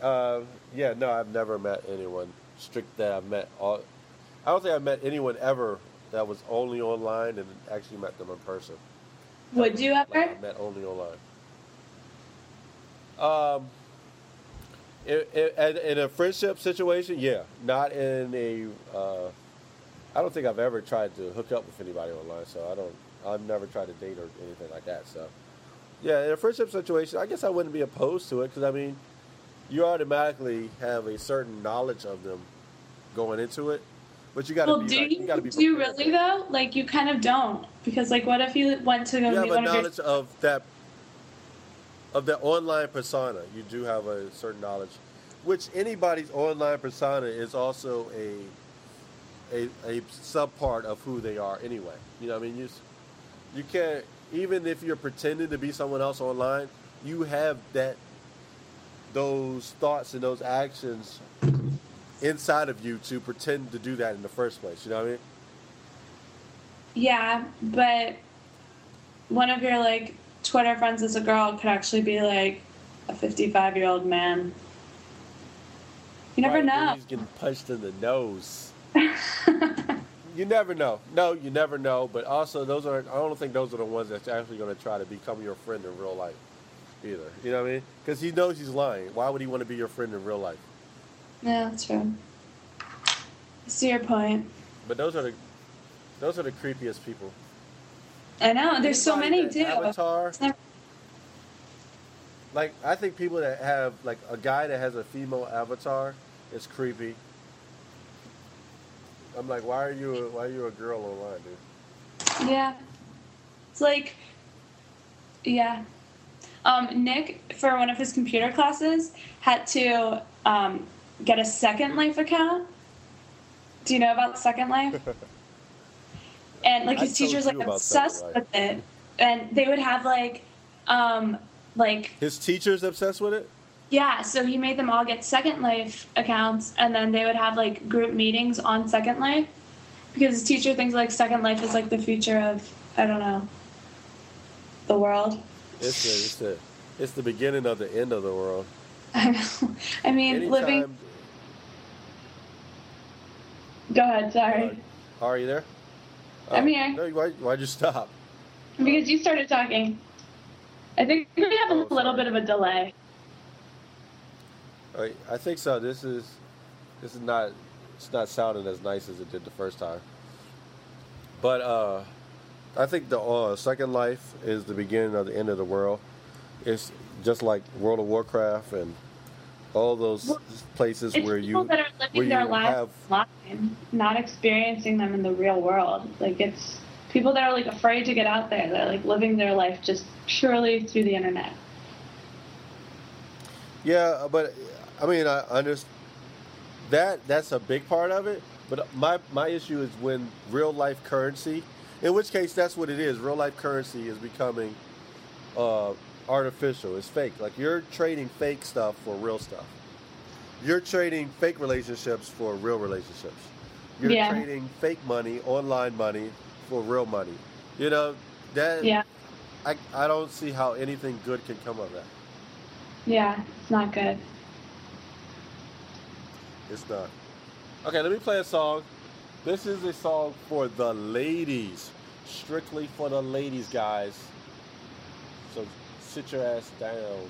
uh, yeah, no, I've never met anyone strict that I've met. All, I don't think I've met anyone ever that was only online and actually met them in person. Would you ever? Like, I met only online. Um, in, in, in a friendship situation, yeah. Not in a. Uh, I don't think I've ever tried to hook up with anybody online, so I don't. I've never tried to date or anything like that. So, yeah, in a friendship situation, I guess I wouldn't be opposed to it, because I mean, you automatically have a certain knowledge of them going into it. But you gotta well, be, do like, you, you gotta be do you really though? Like, you kind of don't, because like, what if you went to go meet one of your? You have a knowledge of that, of that online persona. You do have a certain knowledge, which anybody's online persona is also a, a, a subpart of who they are anyway. You know what I mean? You, you can't, even if you're pretending to be someone else online, you have that, those thoughts and those actions inside of you to pretend to do that in the first place, you know what I mean? Yeah, but one of your, like, Twitter friends as a girl could actually be, like, a fifty-five-year-old man. You never right, know. He's getting punched in the nose. You never know. No, you never know, but also those are, I don't think those are the ones that's actually going to try to become your friend in real life either, you know what I mean? Because he knows he's lying. Why would he want to be your friend in real life? Yeah, that's true. I see your point. But those are the those are the creepiest people. I know. There's so many too. Avatar. Never... Like, I think people that have, like, a guy that has a female avatar is creepy. I'm like, why are you a, why are you a girl online, dude? Yeah. It's like, yeah. Um, Nick, for one of his computer classes, had to um, get a Second Life account. Do you know about Second Life? And, like, his teacher's, like, obsessed with it. And they would have, like, um, like... His teacher's obsessed with it? Yeah, so he made them all get Second Life accounts, and then they would have, like, group meetings on Second Life. Because his teacher thinks, like, Second Life is, like, the future of, I don't know, the world. It's the, it's the it's the beginning of the end of the world. I know. I mean, anytime... living. Go ahead. Sorry. Uh, are you there? Uh, I'm here. No, why, why'd you stop? Because uh, you started talking. I think we have oh, a little sorry. bit of a delay. All right, I think so. This is this is not it's not sounding as nice as it did the first time. But uh. I think the uh, Second Life is the beginning of the end of the world. It's just like World of Warcraft and all those well, places it's where you that are living their lives online, not experiencing them in the real world. Like, it's people that are, like, afraid to get out there. They're, like, living their life just purely through the internet. Yeah, but I mean, I understand that that's a big part of it. But my my issue is when real life currency. In which case, that's what it is. Real-life currency is becoming uh, artificial. It's fake. Like, you're trading fake stuff for real stuff. You're trading fake relationships for real relationships. You're yeah. trading fake money, online money, for real money. You know, that. Yeah. I, I don't see how anything good can come of that. Yeah, it's not good. It's not. Okay, let me play a song. This is a song for the ladies. Strictly for the ladies, guys. So sit your ass down.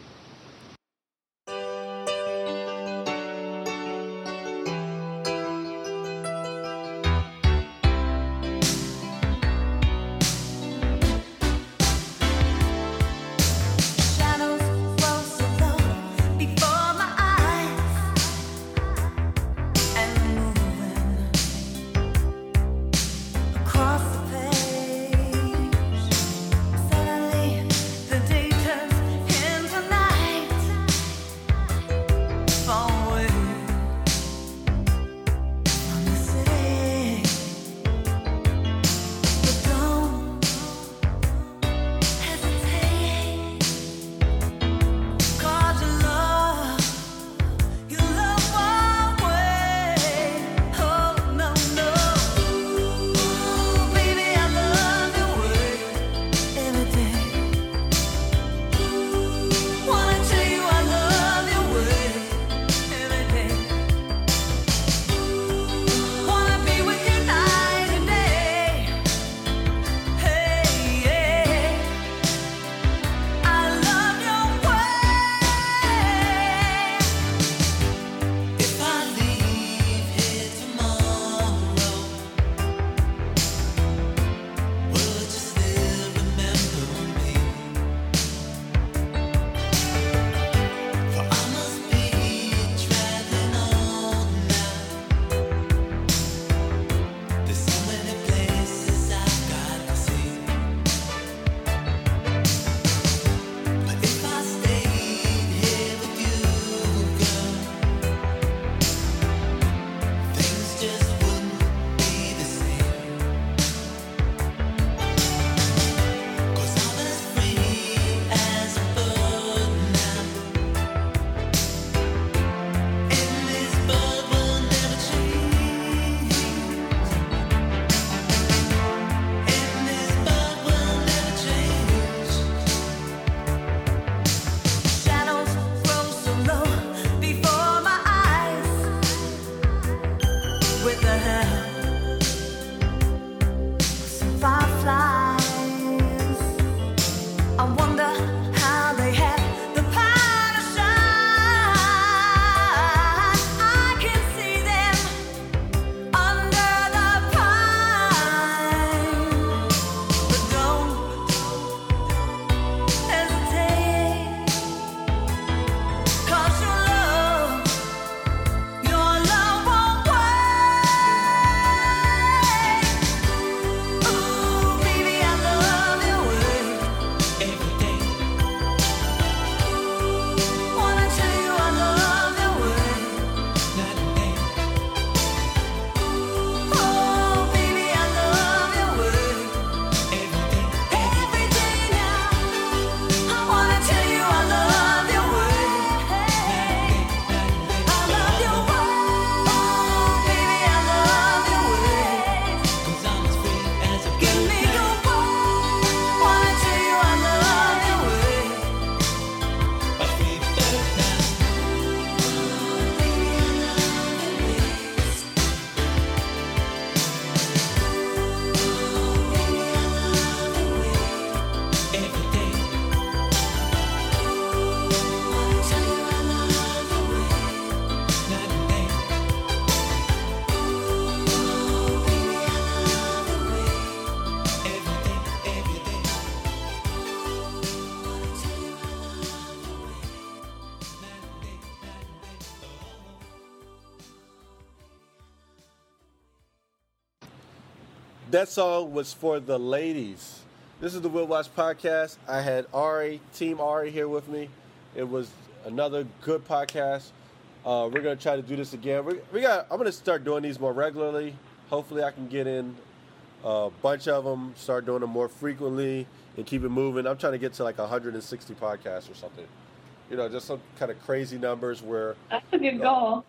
That song was for the ladies. This is the Will Wash podcast. I had Ari, Team Ari, here with me. It was another good podcast. Uh, we're gonna try to do this again. We, we got. I'm gonna start doing these more regularly. Hopefully, I can get in a bunch of them. Start doing them more frequently and keep it moving. I'm trying to get to like one hundred sixty podcasts or something. You know, just some kind of crazy numbers where. That's a good uh, goal.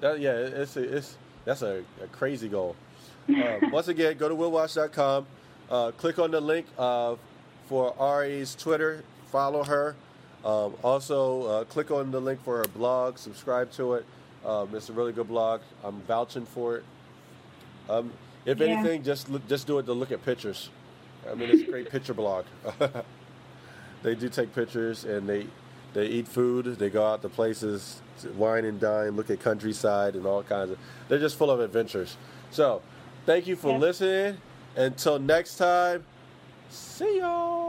That, yeah, it's a, it's that's a, a crazy goal. Uh, once again, go to Will Wash dot com, uh, click on the link uh, for Ari's Twitter, follow her. Um, also, uh, click on the link for her blog, subscribe to it. Um, it's a really good blog. I'm vouching for it. Um, if yeah. anything, just look, just do it to look at pictures. I mean, it's a great picture blog. They do take pictures, and they they eat food. They go out to places, wine and dine, look at countryside and all kinds of. They're just full of adventures. So. Thank you for yeah. listening. Until next time, see y'all.